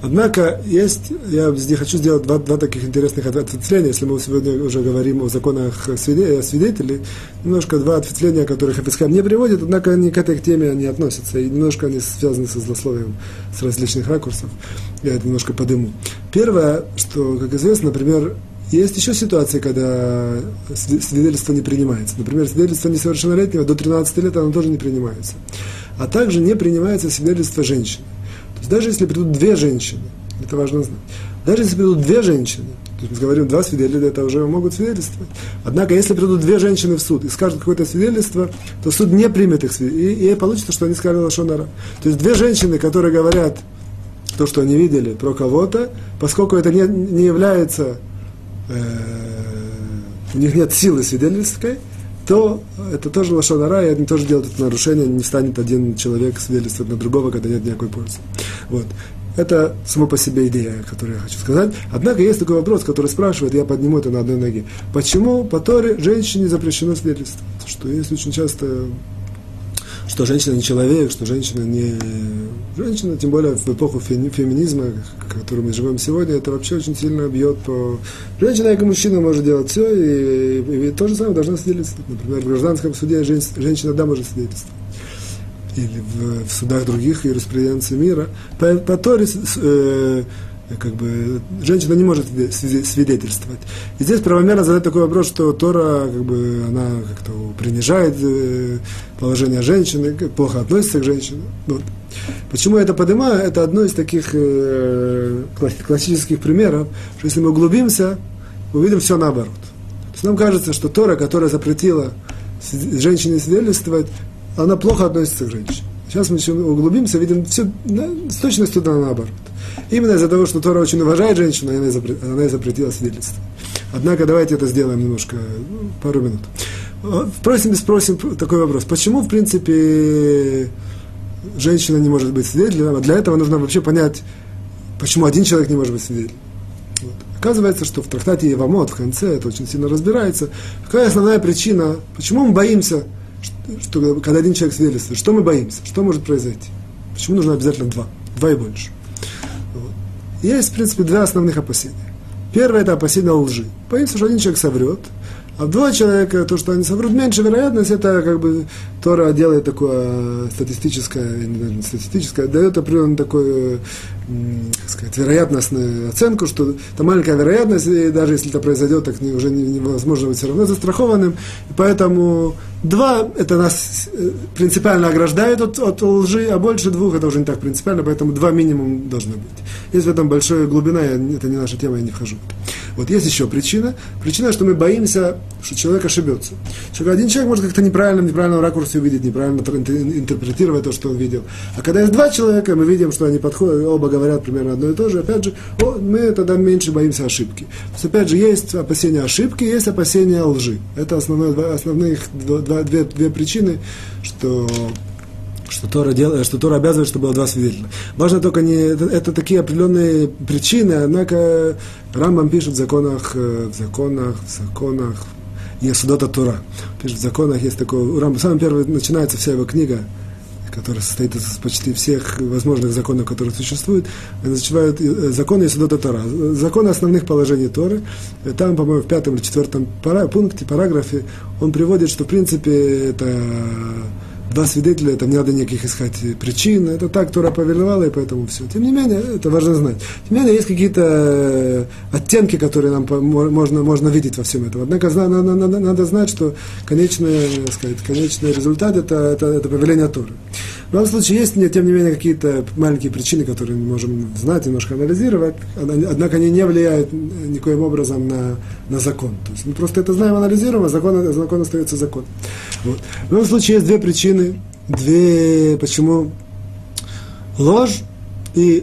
Однако есть, я хочу сделать два таких интересных ответвления, если мы сегодня уже говорим о законах свидетелей, немножко два ответвления, которые Хафец Хаим не приводит, однако они к этой теме не относятся, и немножко они связаны со злословием с различных ракурсов. Я это немножко подниму. Первое, что, как известно, например, есть еще ситуации, когда свидетельство не принимается. Например, свидетельство несовершеннолетнего до 13 лет оно тоже не принимается. А также не принимается свидетельство женщины. То есть даже если придут две женщины, это важно знать, даже если придут две женщины, то есть мы говорим, два свидетеля, это уже могут свидетельствовать. Однако, если придут две женщины в суд и скажут какое-то свидетельство, то суд не примет их свидетельство, и получится, что они сказали лашон ара. То есть две женщины, которые говорят то, что они видели про кого-то, поскольку это не является... у них нет силы свидетельской, то это тоже лашон ара, и они тоже делают это нарушение, не станет один человек свидетельствовать на другого, когда нет никакой пользы. Вот. Это само по себе идея, которую я хочу сказать. Однако есть такой вопрос, который спрашивает, я подниму это на одной ноге. Почему по Торе женщине запрещено свидетельство? Что есть очень часто, что женщина не человек, что женщина не... Женщина, тем более в эпоху феминизма, в которой мы живем сегодня, это вообще очень сильно бьет по... Женщина, как и мужчина, может делать все, и то же самое должна свидетельствовать. Например, в гражданском суде женщина, да, может свидетельствовать. Или в судах других юриспруденций мира. По Торе... как бы женщина не может свидетельствовать. И здесь правомерно задать такой вопрос, что Тора, как бы, она как-то принижает положение женщины, плохо относится к женщине. Вот. Почему я это поднимаю? Это одно из таких классических примеров, что если мы углубимся, увидим все наоборот. То есть нам кажется, что Тора, которая запретила женщине свидетельствовать, она плохо относится к женщине. Сейчас мы еще углубимся, видим все с точностью наоборот. Именно из-за того, что Тора очень уважает женщину, она и запретила свидетельство. Однако давайте это сделаем немножко, пару минут. Спросим такой вопрос. Почему, в принципе, женщина не может быть свидетелем? А для этого нужно вообще понять, почему один человек не может быть свидетелем. Вот. Оказывается, что в трактате Ивамот в конце это очень сильно разбирается. Какая основная причина, почему мы боимся, что когда один человек свидетельствует, что мы боимся, что может произойти? Почему нужно обязательно два и больше? Есть, в принципе, два основных опасения. Первое – это опасение лжи. Боимся, что один человек соврет, а два человека, то, что они соврут, меньше вероятность, это как бы Тора делает такое статистическое, дает определенную такую, как сказать, вероятностную оценку, что это маленькая вероятность, и даже если это произойдет, так уже невозможно быть все равно застрахованным. И поэтому два – это нас принципиально ограждает от лжи, а больше двух – это уже не так принципиально, поэтому два минимум должно быть. Если в этом большая глубина, это не наша тема, я не вхожу. Вот есть еще причина. Причина, что мы боимся, что человек ошибется. Один человек может как-то неправильно, в неправильном ракурсе увидеть, неправильно интерпретировать то, что он видел. А когда есть два человека, мы видим, что они подходят, оба говорят примерно одно и то же. Опять же, мы тогда меньше боимся ошибки. То есть, опять же, есть опасение ошибки, есть опасение лжи. Это основные две причины, что Тора обязывает, чтобы было два свидетеля. Важно только не... Это такие определенные причины, однако Рамбам пишет в законах Иесудота Тора. Пишет в законах, есть такой... Рамбам, самый первый начинается вся его книга, которая состоит из почти всех возможных законов, которые существуют, называют законы Иесудота Тора. Законы основных положений Торы. Там, по-моему, в 5-м или 4-м пункте, параграфе, он приводит, что, в принципе, это... Два свидетеля, там не надо никаких искать причин, это так Тора повелевала, и поэтому все. Тем не менее, это важно знать. Тем не менее, есть какие-то оттенки, которые нам можно видеть во всем этом. Однако надо знать, что конечный результат – это повеление Торы. В данном случае есть, тем не менее, какие-то маленькие причины, которые мы можем знать, немножко анализировать, однако они не влияют никоим образом на закон. То есть мы просто это знаем, анализируем, а закон остается закон. Вот. В данном случае есть две причины, почему ложь и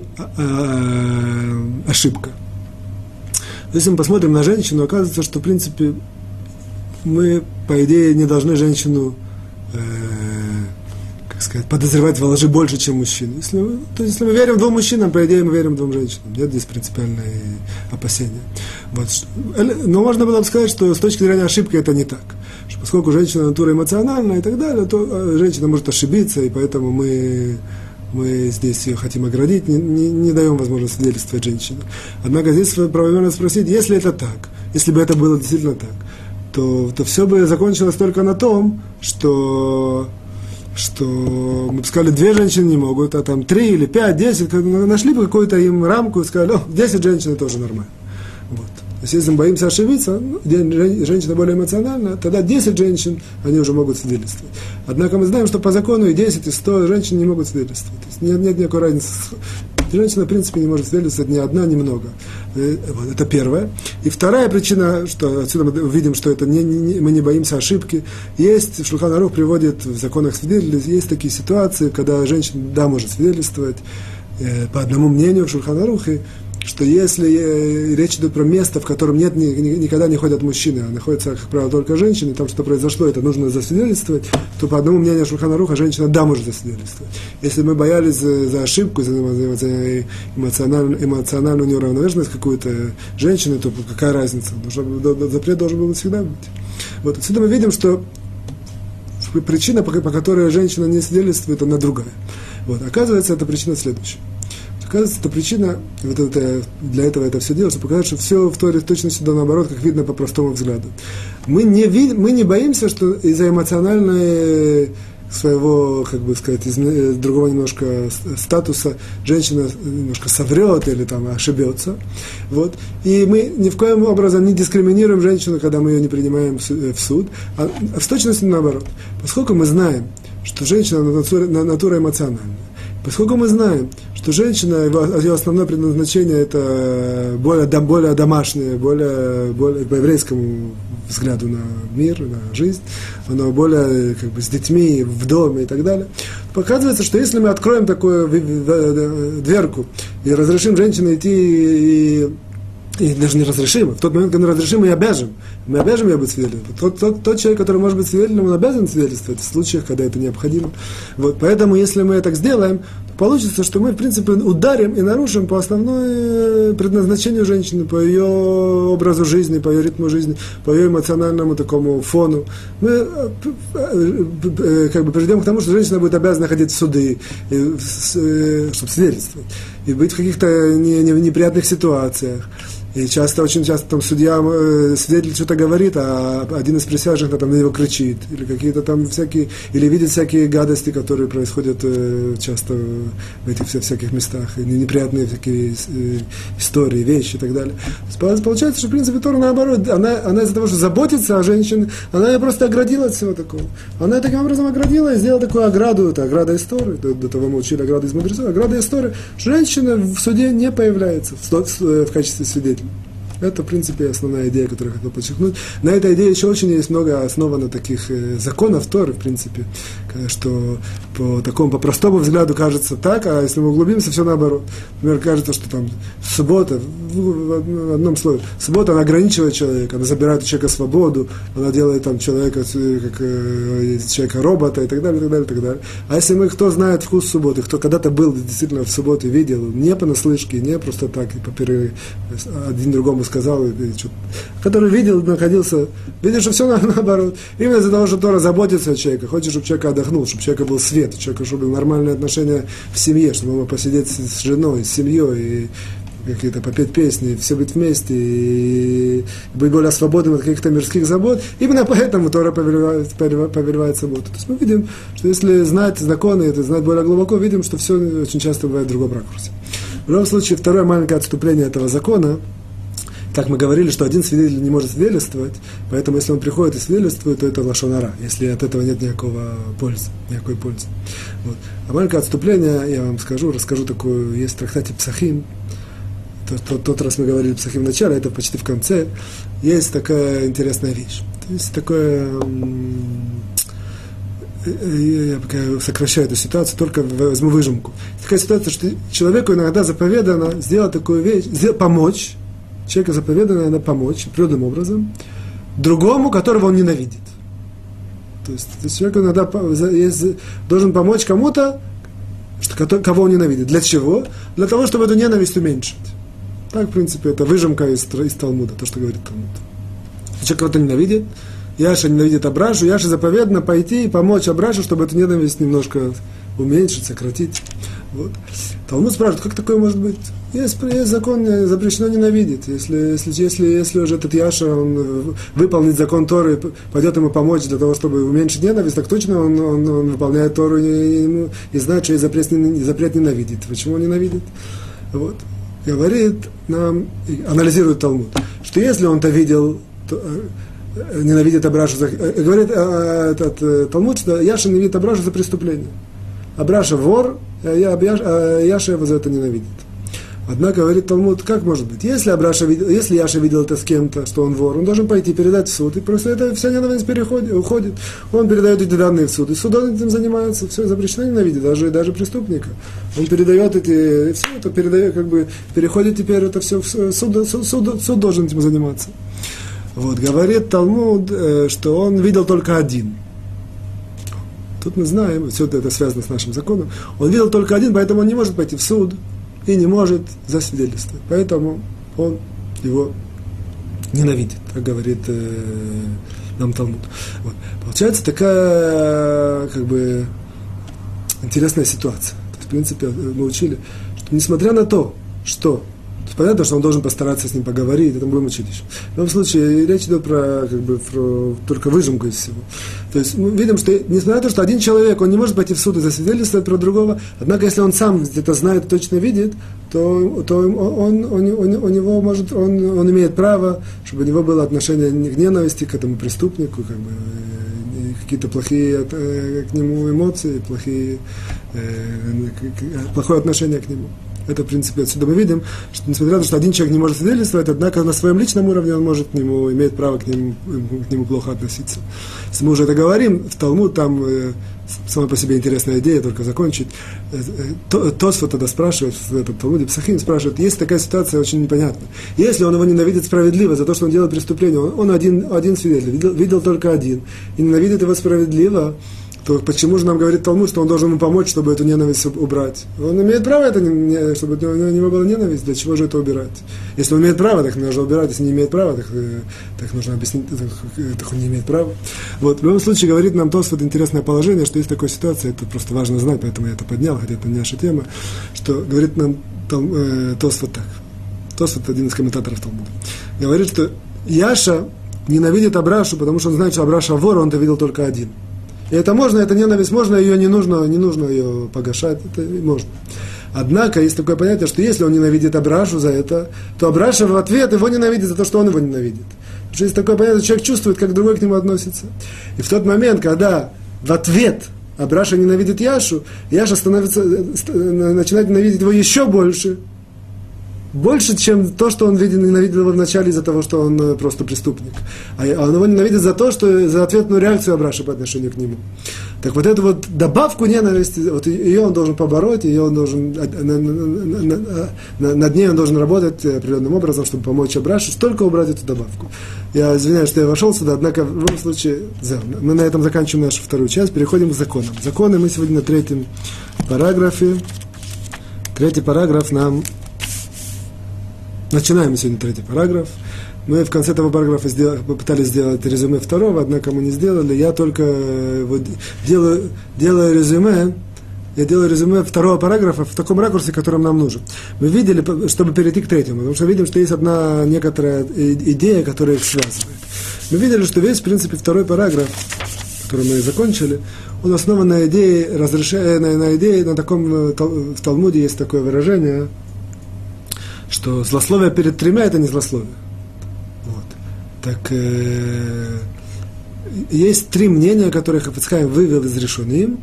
ошибка. Если мы посмотрим на женщину, оказывается, что, в принципе, мы, по идее, не должны женщину... как сказать, подозревать во лжи больше, чем мужчину. Если мы верим двум мужчинам, по идее мы верим двум женщинам. Нет здесь принципиальные опасения. Вот. Но можно было бы сказать, что с точки зрения ошибки это не так. Поскольку женщина натура эмоциональная и так далее, то женщина может ошибиться, и поэтому мы здесь ее хотим оградить, не даем возможности свидетельствовать женщине. Однако здесь правомерно спросить, если это так, если бы это было действительно так, то все бы закончилось только на том, что мы бы сказали, две женщины не могут, а там 3 или 5, 10, нашли бы какую-то им рамку и сказали, 10 женщин тоже нормально. Вот. То есть, если мы боимся ошибиться, женщина более эмоциональна, тогда 10 женщин, они уже могут свидетельствовать. Однако мы знаем, что по закону и 10, и 100 женщин не могут свидетельствовать. То есть, нет никакой разницы. Женщина, в принципе, не может свидетельствовать ни одна, ни много. Вот, это первое. И вторая причина, что отсюда мы увидим, что это мы не боимся ошибки. Есть, Шулхан-Арух приводит в законах свидетельств, есть такие ситуации, когда женщина, может свидетельствовать по одному мнению в Шулхан-Арухе, что если речь идет про место, в котором нет, никогда не ходят мужчины, а находятся, как правило, только женщины, там что-то произошло, это нужно засвидетельствовать, то по одному мнению Шулхан-Аруха женщина может засвидетельствовать. Если мы боялись за ошибку, за эмоциональную неуравновешенность какую-то женщины, то какая разница? Запрет должен был всегда быть. Вот отсюда мы видим, что причина, по которой женщина не свидетельствует, она другая. Вот. Оказывается, эта причина следующая. Оказывается, это причина, для этого это все делается, показать, что все в Торе точно сюда наоборот, как видно по простому взгляду. Мы не боимся, что из-за эмоциональной своего, как бы сказать, из другого немножко статуса женщина немножко соврет или там ошибется. Вот. И мы ни в коем образом не дискриминируем женщину, когда мы ее не принимаем в суд, а в точности наоборот. Поскольку мы знаем, что женщина натура эмоциональная, поскольку мы знаем, что женщина, ее основное предназначение это более домашнее, более по еврейскому взгляду на мир, на жизнь, она более как бы с детьми, в доме и так далее. Показывается, что если мы откроем такую дверку и разрешим женщине идти и даже не разрешим. В тот момент, когда мы разрешим, мы обяжем. Мы обяжем ее быть свидетелем. Тот человек, который может быть свидетелем, он обязан свидетельствовать в случаях, когда это необходимо. Вот. Поэтому, если мы так сделаем, то получится, что мы, в принципе, ударим и нарушим по основному предназначению женщины, по ее образу жизни, по ее ритму жизни, по ее эмоциональному такому фону. Мы как бы придем к тому, что женщина будет обязана ходить в суды, чтобы свидетельствовать, и быть в каких-то неприятных ситуациях. И очень часто там судья, свидетель что-то говорит, а один из присяжных там, на него кричит, или какие-то там всякие, или видит всякие гадости, которые происходят часто в этих всяких местах, неприятные всякие истории, вещи и так далее. Получается, что в принципе Тора наоборот, она из-за того, что заботится о женщине, она ее просто оградила от всего такого. Она таким образом оградила и сделала такую ограду, это ограда из Торы, до того мы учили ограду из мудрецов, ограда из Торы. Женщина в суде не появляется в качестве свидетеля. Это, в принципе, основная идея, которую я хотел подчеркнуть. На этой идее еще очень есть много основано таких законов Торы, в принципе, что по простому взгляду кажется так, а если мы углубимся, все наоборот. Например, кажется, что там суббота, в одном слове, суббота, она ограничивает человека, она забирает у человека свободу, она делает там человека, как человека-робота и так далее, и так далее, и так далее. А если мы, кто знает вкус субботы, кто когда-то был действительно в субботу и видел, не понаслышке, не просто так, и попервые, один другому сказал, который видел, находился, видишь, что все наоборот. Именно из-за того, что Тора заботится о человеке, хочет, чтобы человек отдохнул, чтобы у человека был свет, у человека, чтобы были нормальные отношения в семье, чтобы он мог посидеть с женой, с семьей, и какие-то попеть песни, и все быть вместе, и быть более свободным от каких-то мирских забот. Именно поэтому Тора повелевает субботу. То есть мы видим, что если знать законы, это знать более глубоко, видим, что все очень часто бывает в другом ракурсе. В любом случае, второе маленькое отступление этого закона. Так мы говорили, что один свидетель не может свидетельствовать, поэтому если он приходит и свидетельствует, то это лашон ара, если от этого нет никакой пользы. Вот. А маленькое отступление, я вам расскажу такую, есть в трактате Псахим, тот раз мы говорили Псахим в начале, это почти в конце, есть такая интересная вещь. Есть такое, я пока сокращаю эту ситуацию, только возьму выжимку. Такая ситуация, что человеку иногда заповедано сделать такую вещь, помочь, человеку заповедано помочь природным образом другому, которого он ненавидит. То есть человек иногда должен помочь кому-то, кого он ненавидит. Для чего? Для того, чтобы эту ненависть уменьшить. Так, в принципе, это выжимка из Талмуда, то, что говорит Талмуд. Если человек кого-то ненавидит, Яша ненавидит Абрашу, Яша заповедно пойти и помочь Абрашу, чтобы эту ненависть немножко уменьшить, сократить. Вот. Талмуд спрашивает, как такое может быть? Есть закон, запрещено ненавидеть. Если уже этот Яша, он выполнит закон Торы и пойдет ему помочь для того, чтобы уменьшить ненависть, так точно он выполняет Тору и знает, что есть запрет ненавидеть. Почему он ненавидит? Вот. Говорит нам, анализирует Талмуд, что если он-то видел, то, ненавидит Абрашу, говорит этот Талмуд, что Яша ненавидит Абрашу за преступление. Абраша вор, а Яша его за это ненавидит. Однако, говорит Талмуд, как может быть? Если Яша видел это с кем-то, что он вор, он должен пойти передать в суд, и просто это вся ненависть уходит. Он передает эти данные в суд, и суд этим занимается, все запрещено ненавидеть, даже преступника. Он передает эти, все это передает, как бы переходит теперь это все в суд должен этим заниматься. Вот, говорит Талмуд, что он видел только один. Тут мы знаем, все это связано с нашим законом. Он видел только один, поэтому он не может пойти в суд и не может засвидетельствовать. Поэтому он его ненавидит, так говорит нам Талмуд. Вот. Получается такая, как бы, интересная ситуация. То есть, в принципе, мы учили, что несмотря на то, что понятно, что он должен постараться с ним поговорить, это мы будем учить еще. В любом случае, речь идет про только выжимку из всего. То есть мы видим, что несмотря на то, что один человек, он не может пойти в суд и засвидетельствовать про другого, однако если он сам где-то знает, точно видит, то он имеет право, чтобы у него было отношение не к ненависти к этому преступнику, как бы, какие-то плохие к нему эмоции, плохое отношение к нему. Это, в принципе, отсюда мы видим, что несмотря на то, что один человек не может свидетельствовать, однако на своем личном уровне он может имеет право к нему плохо относиться. Если мы уже это говорим, в Талмуд там сама по себе интересная идея, только закончить. Тосафот тогда спрашивает, в Талмуде Псахим спрашивает, есть такая ситуация очень непонятная. Если он его ненавидит справедливо за то, что он делает преступление, он один свидетель, видел только один, и ненавидит его справедливо, то почему же нам говорит Талмуд, что он должен ему помочь, чтобы эту ненависть убрать? Он имеет право, чтобы у него была ненависть, для чего же это убирать? Если он имеет право, так нужно убирать, если не имеет права, так нужно объяснить, так он не имеет права. Вот. В любом случае, говорит нам Тосафот интересное положение, что есть такая ситуация, это просто важно знать, поэтому я это поднял, хотя это не наша тема, что говорит нам Тосафот так. Тосафот, один из комментаторов Талмуда, говорит, что Яша ненавидит Абрашу, потому что он знает, что Абраша вор, он-то видел только один. И это можно, это ненависть, можно ее, не нужно ее погашать, это можно. Однако есть такое понятие, что если он ненавидит Абрашу за это, то Абраша в ответ его ненавидит за то, что он его ненавидит. Потому что есть такое понятие, что человек чувствует, как другой к нему относится. И в тот момент, когда в ответ Абраша ненавидит Яшу, Яша начинает ненавидеть его еще больше. Больше, чем то, что он ненавидел его вначале из-за того, что он просто преступник. А он его ненавидит за то, что за ответную реакцию Абраша по отношению к нему. Так вот эту вот добавку ненависти, вот ее он должен побороть, ее он должен, над ней он должен работать определенным образом, чтобы помочь Абрашу, только убрать эту добавку. Я извиняюсь, что я вошел сюда, однако в любом случае, мы на этом заканчиваем нашу вторую часть, переходим к законам. Законы мы сегодня на третьем параграфе. Третий параграф нам... Начинаем сегодня третий параграф. Мы в конце этого параграфа попытались сделать резюме второго, однако мы не сделали. Я только вот делаю резюме второго параграфа в таком ракурсе, который нам нужен. Мы видели, чтобы перейти к третьему, потому что видим, что есть одна некоторая идея, которая их связывает. Мы видели, что весь, в принципе, второй параграф, который мы закончили, он основан на идее, на таком, в Талмуде есть такое выражение, что злословие перед тремя – это не злословие. Вот. Так есть три мнения, которые Хафец Хаим вывел из решенным,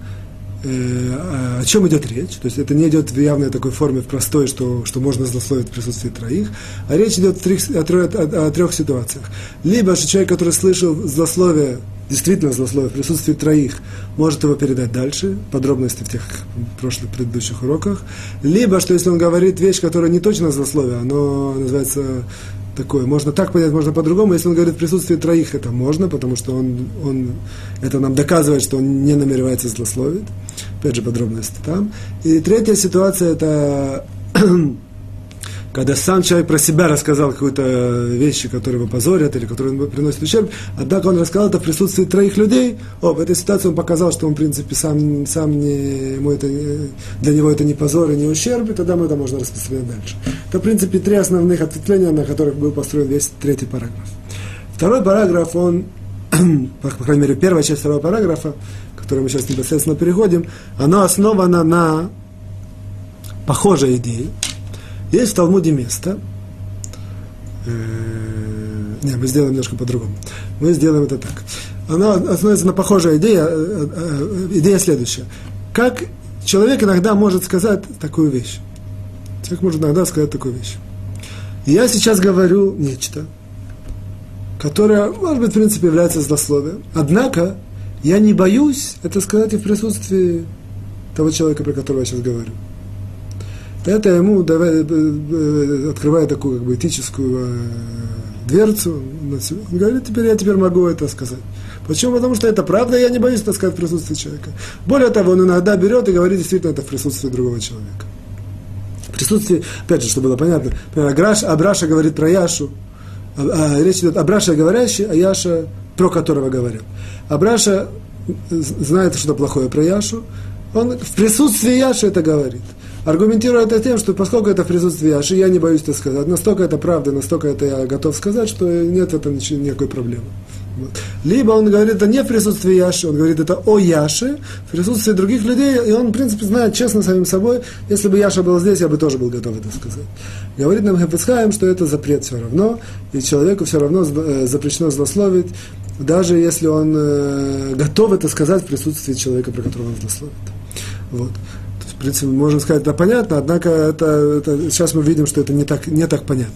о чем идет речь. То есть это не идет в явной такой форме, в простой, что можно злословить в присутствии троих, а речь идет о трех ситуациях. Либо же человек, который слышал злословие, действительно злословие в присутствии троих, может его передать дальше, подробности в тех прошлых предыдущих уроках. Либо, что если он говорит вещь, которая не точно злословие, оно называется такое. Можно так понять, можно по-другому. Если он говорит в присутствии троих, это можно, потому что он это нам доказывает, что он не намеревается злословить. Опять же, подробности там. И третья ситуация – это когда сам человек про себя рассказал какую-то вещь, которую его позорят или которую он приносит ущерб, однако он рассказал это в присутствии троих людей. В этой ситуации он показал, что он, в принципе, сам не, ему это, для него это не позор и не ущерб, и тогда мы это можно распространять дальше. Это, в принципе, три основных ответвления, на которых был построен весь третий параграф. Второй параграф, он, по крайней мере, первая часть второго параграфа, к которой мы сейчас непосредственно переходим, она основана на похожей идее. Есть в Талмуде место. Мы сделаем немножко по-другому. Мы сделаем это так. Она основывается на похожей идее. Идея следующая. Как человек иногда может сказать такую вещь. Человек может иногда сказать такую вещь. Я сейчас говорю нечто, которое, может быть, в принципе, является злословием. Однако, я не боюсь это сказать и в присутствии того человека, про которого я сейчас говорю. Это ему открывает такую как бы этическую дверцу. Он говорит, я теперь могу это сказать. Почему? Потому что это правда, я не боюсь это сказать в присутствии человека. Более того, он иногда берет и говорит действительно это в присутствии другого человека. В присутствии, опять же, чтобы было понятно, например, Абраша говорит про Яшу. Речь идет Абраша говорящий, а Яша про которого говорят. Абраша знает что-то плохое про Яшу. Он в присутствии Яши это говорит. Аргументируя это тем, что поскольку это в присутствии Яши, я не боюсь это сказать. Настолько это правда, настолько это я готов сказать, что нет в этом никакой проблемы. Вот. Либо он говорит это не в присутствии Яши, он говорит это о Яше, в присутствии других людей, и он, в принципе, знает честно самим собой, если бы Яша был здесь, я бы тоже был готов это сказать. Говорит нам Хафец Хаим, что это запрет все равно, и человеку все равно запрещено злословить, даже если он готов это сказать в присутствии человека, про которого он злословит. Вот. В принципе, можно сказать, да, понятно, однако это сейчас мы видим, что это не так понятно.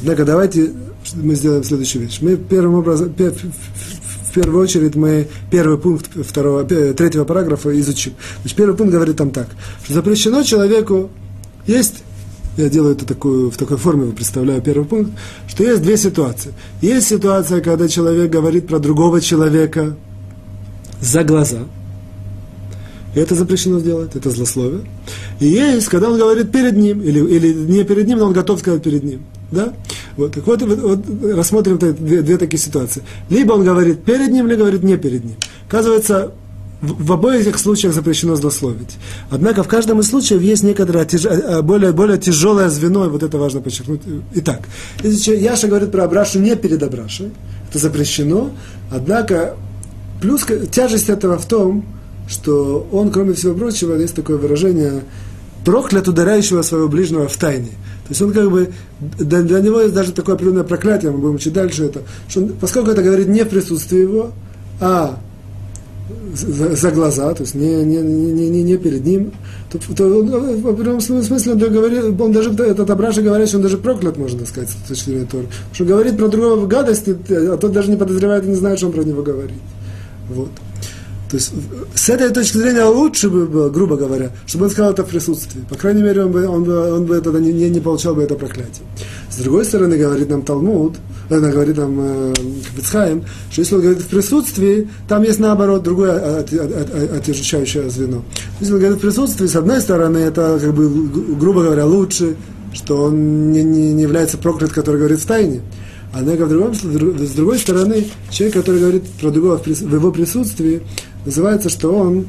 Однако давайте мы сделаем следующую вещь. Мы в первую очередь мы первый пункт третьего параграфа изучим. Значит, первый пункт говорит там так, что запрещено человеку есть, я делаю это в такой форме, представляю первый пункт, что есть две ситуации. Есть ситуация, когда человек говорит про другого человека за глаза. И это запрещено делать, это злословие. И есть, когда он говорит перед ним, или не перед ним, но он готов сказать перед ним. Да? Вот, так вот рассмотрим две такие ситуации. Либо он говорит перед ним, либо говорит не перед ним. Оказывается, в обоих этих случаях запрещено злословить. Однако в каждом из случаев есть некоторое более тяжелое звено, и вот это важно подчеркнуть. Итак, если Яша говорит про Абрашу не перед Абрашей, это запрещено, однако плюс тяжесть этого в том, что он, кроме всего прочего, есть такое выражение «проклят ударяющего своего ближнего в тайне». То есть он как бы, для него есть даже такое определенное проклятие, мы будем читать дальше это, что он, поскольку это говорит не в присутствии его, а за глаза, то есть не перед ним, то он, в прямом смысле он даже этот Абраша говорящий, он даже проклят, можно сказать, с точки зрения Торы. Потому что говорит про другого гадости, а тот даже не подозревает и не знает, что он про него говорит. Вот. То есть, с этой точки зрения лучше бы было, грубо говоря, чтобы он сказал это в присутствии. По крайней мере, он бы тогда не получал бы это проклятие. С другой стороны, говорит нам Талмуд, говорит нам Хафец Хаим, что если он говорит в присутствии, там есть, наоборот, другое отягчающее звено. Если он говорит в присутствии, с одной стороны, это, как бы, грубо говоря, лучше, что он не является проклят, который говорит в тайне. Однако, с другой стороны, человек, который говорит про другого в его присутствии, называется, что он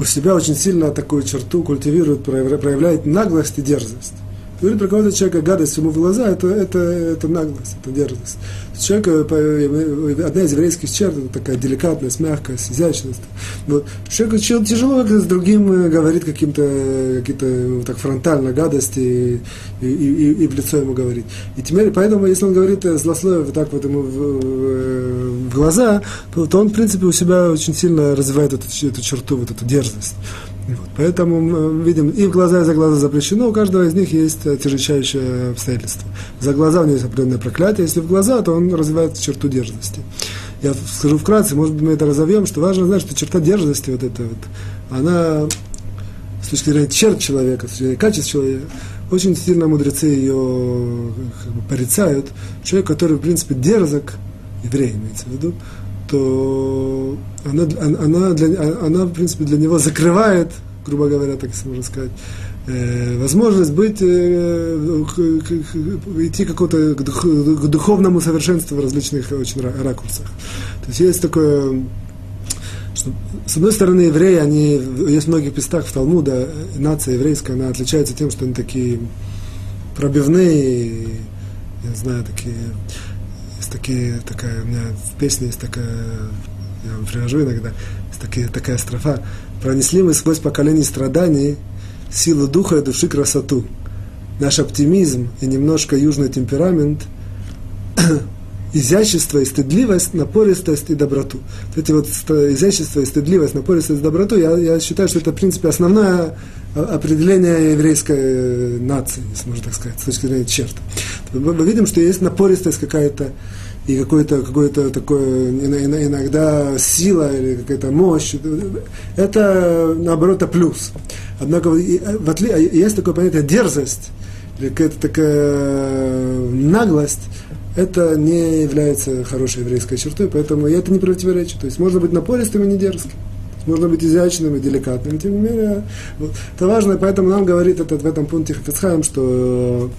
у себя очень сильно такую черту культивирует, проявляет наглость и дерзость. Говорит про кого-то человека, гадость ему в глаза, это наглость, это дерзость. Человек, одна из еврейских черт, это такая деликатность, мягкость, изящность. Вот. Человеку тяжело, как с другим говорит какие-то так фронтально гадости и в лицо ему говорит. И теперь, поэтому, если он говорит злословие вот так вот ему в глаза, то он, в принципе, у себя очень сильно развивает эту черту, вот эту дерзость. Вот. Поэтому мы видим, и в глаза, и за глаза запрещено, у каждого из них есть отягчающее обстоятельство. За глаза у него есть определенное проклятие, если в глаза, то он развивает черту дерзости. Я скажу вкратце, может быть, мы это разовьем, что важно знать, что черта дерзости, вот эта вот, она, с точки зрения черт человека, с точки зрения качеств человека, Очень сильно мудрецы ее порицают. Человек, который, в принципе, дерзок, еврей имеется в виду, то она, в принципе, для него закрывает, грубо говоря, так можно сказать, возможность идти к духовному совершенству в различных очень ракурсах. То есть есть такое, что, с одной стороны, евреи, они есть в многих местах в Талмуде, нация еврейская, она отличается тем, что они такие пробивные, я знаю, такие, есть такие, такая, у меня в песне есть такая, я вам привожу иногда, есть такая строфа: «Пронесли мы сквозь поколение страданий силу духа и души красоту. Наш оптимизм и немножко южный темперамент, изящество и стыдливость, напористость и доброту». Вот эти вот изящество и стыдливость, напористость и доброту, я считаю, что это, в принципе, основное определение еврейской нации, если можно так сказать, с точки зрения черт. Мы видим, что есть напористость какая-то, и какое-то такое, иногда сила или какая-то мощь, это, наоборот, плюс. Однако есть такое понятие дерзость, или какая-то такая наглость, это не является хорошей еврейской чертой, поэтому я это не противоречу. То есть можно быть напористым и не дерзким, можно быть изящным и деликатным, тем не менее. Вот. Это важно, поэтому нам говорит этот, в этом пункте Хафец Хаим, что...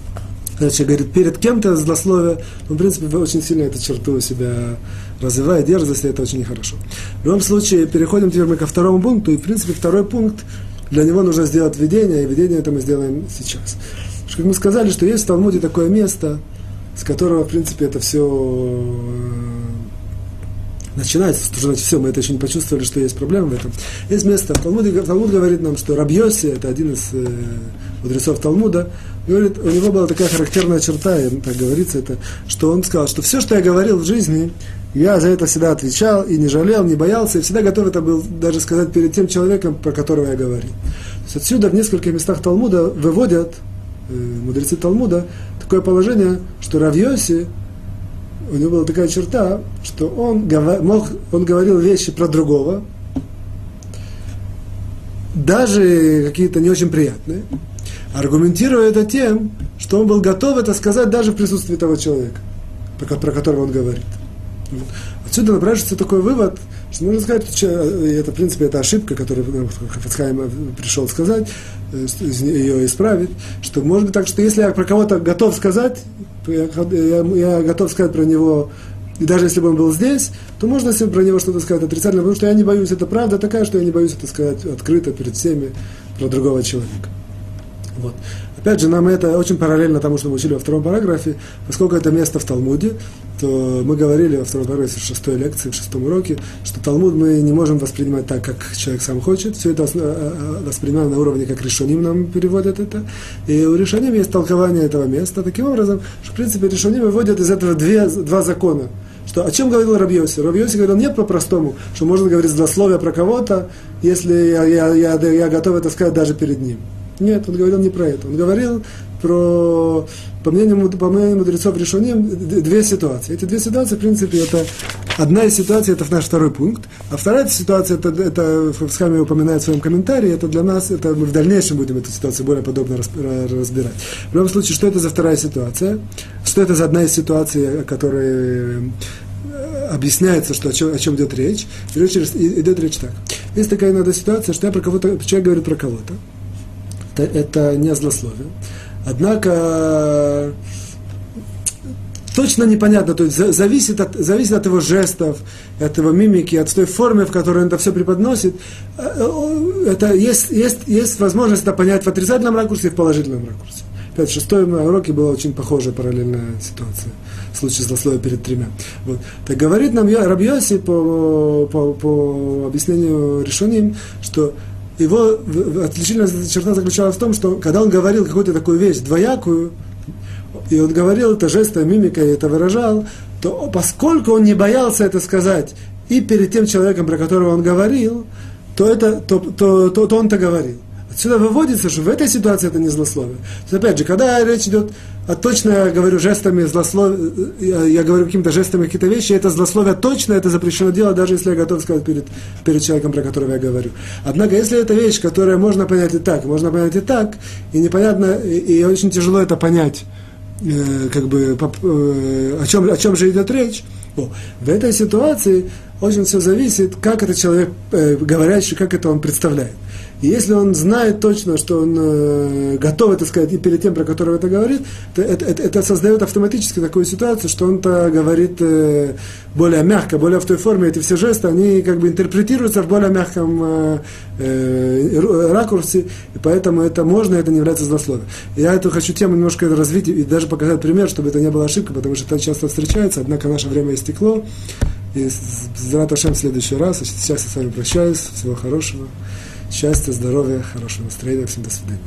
Значит, говорит, перед кем-то злословие, он, в принципе, очень сильно эту черту у себя развивает, дерзость, и это очень нехорошо. В любом случае, переходим теперь мы ко второму пункту, и, в принципе, второй пункт, для него нужно сделать введение, и введение это мы сделаем сейчас. Как мы сказали, что есть в Талмуде такое место, с которого, в принципе, это все начинается, что значит все, мы это еще не почувствовали, что есть проблема в этом. Есть место в Талмуде, Талмуд говорит нам, что Рабби Йоси, это один из мудрецов Талмуда, говорит, у него была такая характерная черта, и так говорится, это, что он сказал, что все, что я говорил в жизни, я за это всегда отвечал, и не жалел, не боялся, и всегда готов это был даже сказать перед тем человеком, про которого я говорил. То есть отсюда в нескольких местах Талмуда выводят, мудрецы Талмуда, такое положение, что Рабби Йоси, у него была такая черта, что он говорил вещи про другого, даже какие-то не очень приятные, аргументируя это тем, что он был готов это сказать даже в присутствии того человека, про которого он говорит. Отсюда напрашивается такой вывод, что можно сказать, что это, в принципе, это ошибка, которую Хафец Хаим пришел сказать, ее исправить, что может быть так, что если я про кого-то готов сказать, я готов сказать про него, и даже если бы он был здесь, то можно себе про него что-то сказать отрицательно, потому что я не боюсь, это правда такая, что я не боюсь это сказать открыто перед всеми про другого человека. Вот. Опять же, нам это очень параллельно тому, что мы учили во втором параграфе, поскольку это место в Талмуде, то мы говорили во втором параграфе в шестой лекции, в шестом уроке, что Талмуд мы не можем воспринимать так, как человек сам хочет, все это воспринимаем на уровне, как решоним нам переводят это, и у решоним есть толкование этого места таким образом, что в принципе решоним выводят из этого два закона. Что, о чем говорил Рабби Йоси? Рабби Йоси говорил, нет по-простому, что можно говорить злословие про кого-то, если я готов это сказать даже перед ним. Нет, он говорил не про это. Он говорил про, по мнению мудрецов решоним, две ситуации. Эти две ситуации, в принципе, это одна из ситуаций, это наш второй пункт. А вторая ситуация, это Хафец Хаим упоминает в своем комментарии, это для нас, это мы в дальнейшем будем эту ситуацию более подробно разбирать. В любом случае, что это за вторая ситуация? Что это за одна из ситуаций, которые... объясняется, что о чем идет речь. Идет речь так. Есть такая иногда ситуация, что я про кого-то, человек говорит про кого-то. Это не злословие. Однако точно непонятно, то есть зависит от его жестов, от его мимики, от той формы, в которой он это все преподносит. Это есть возможность это понять в отрицательном ракурсе и в положительном ракурсе. В шестом уроке была очень похожая параллельная ситуация в случае злословия перед тремя. Вот. Так говорит нам Рабби Йоси по объяснению решониям, что его отличительная черта заключалась в том, что когда он говорил какую-то такую вещь двоякую, и он говорил это жестом, мимикой, это выражал, то поскольку он не боялся это сказать и перед тем человеком, про которого он говорил, то он-то говорил. Отсюда выводится, что в этой ситуации это не злословие. То есть, опять же, когда речь идет, а точно я говорю жестами, я говорю какими-то жестами какие-то вещи, это злословие точно, это запрещено дело, даже если я готов сказать перед человеком, про которого я говорю. Однако, если это вещь, которую можно понять и так, и непонятно, и очень тяжело это понять, о чем же идет речь. В этой ситуации очень все зависит, как это человек говорящий, как это он представляет. И если он знает точно, что он готов это сказать и перед тем, про которого это говорит, то это создает автоматически такую ситуацию, что он-то говорит более мягко, более в той форме. Эти все жесты, они как бы интерпретируются в более мягком ракурсе, и поэтому это можно, это не является злословием. Я эту хочу тему немножко развить и даже показать пример, чтобы это не было ошибкой, потому что это часто встречается, однако наше время истекло. И Зрат Ашем в следующий раз. Сейчас я с вами прощаюсь. Всего хорошего. Счастья, здоровья, хорошего настроения. Всем до свидания.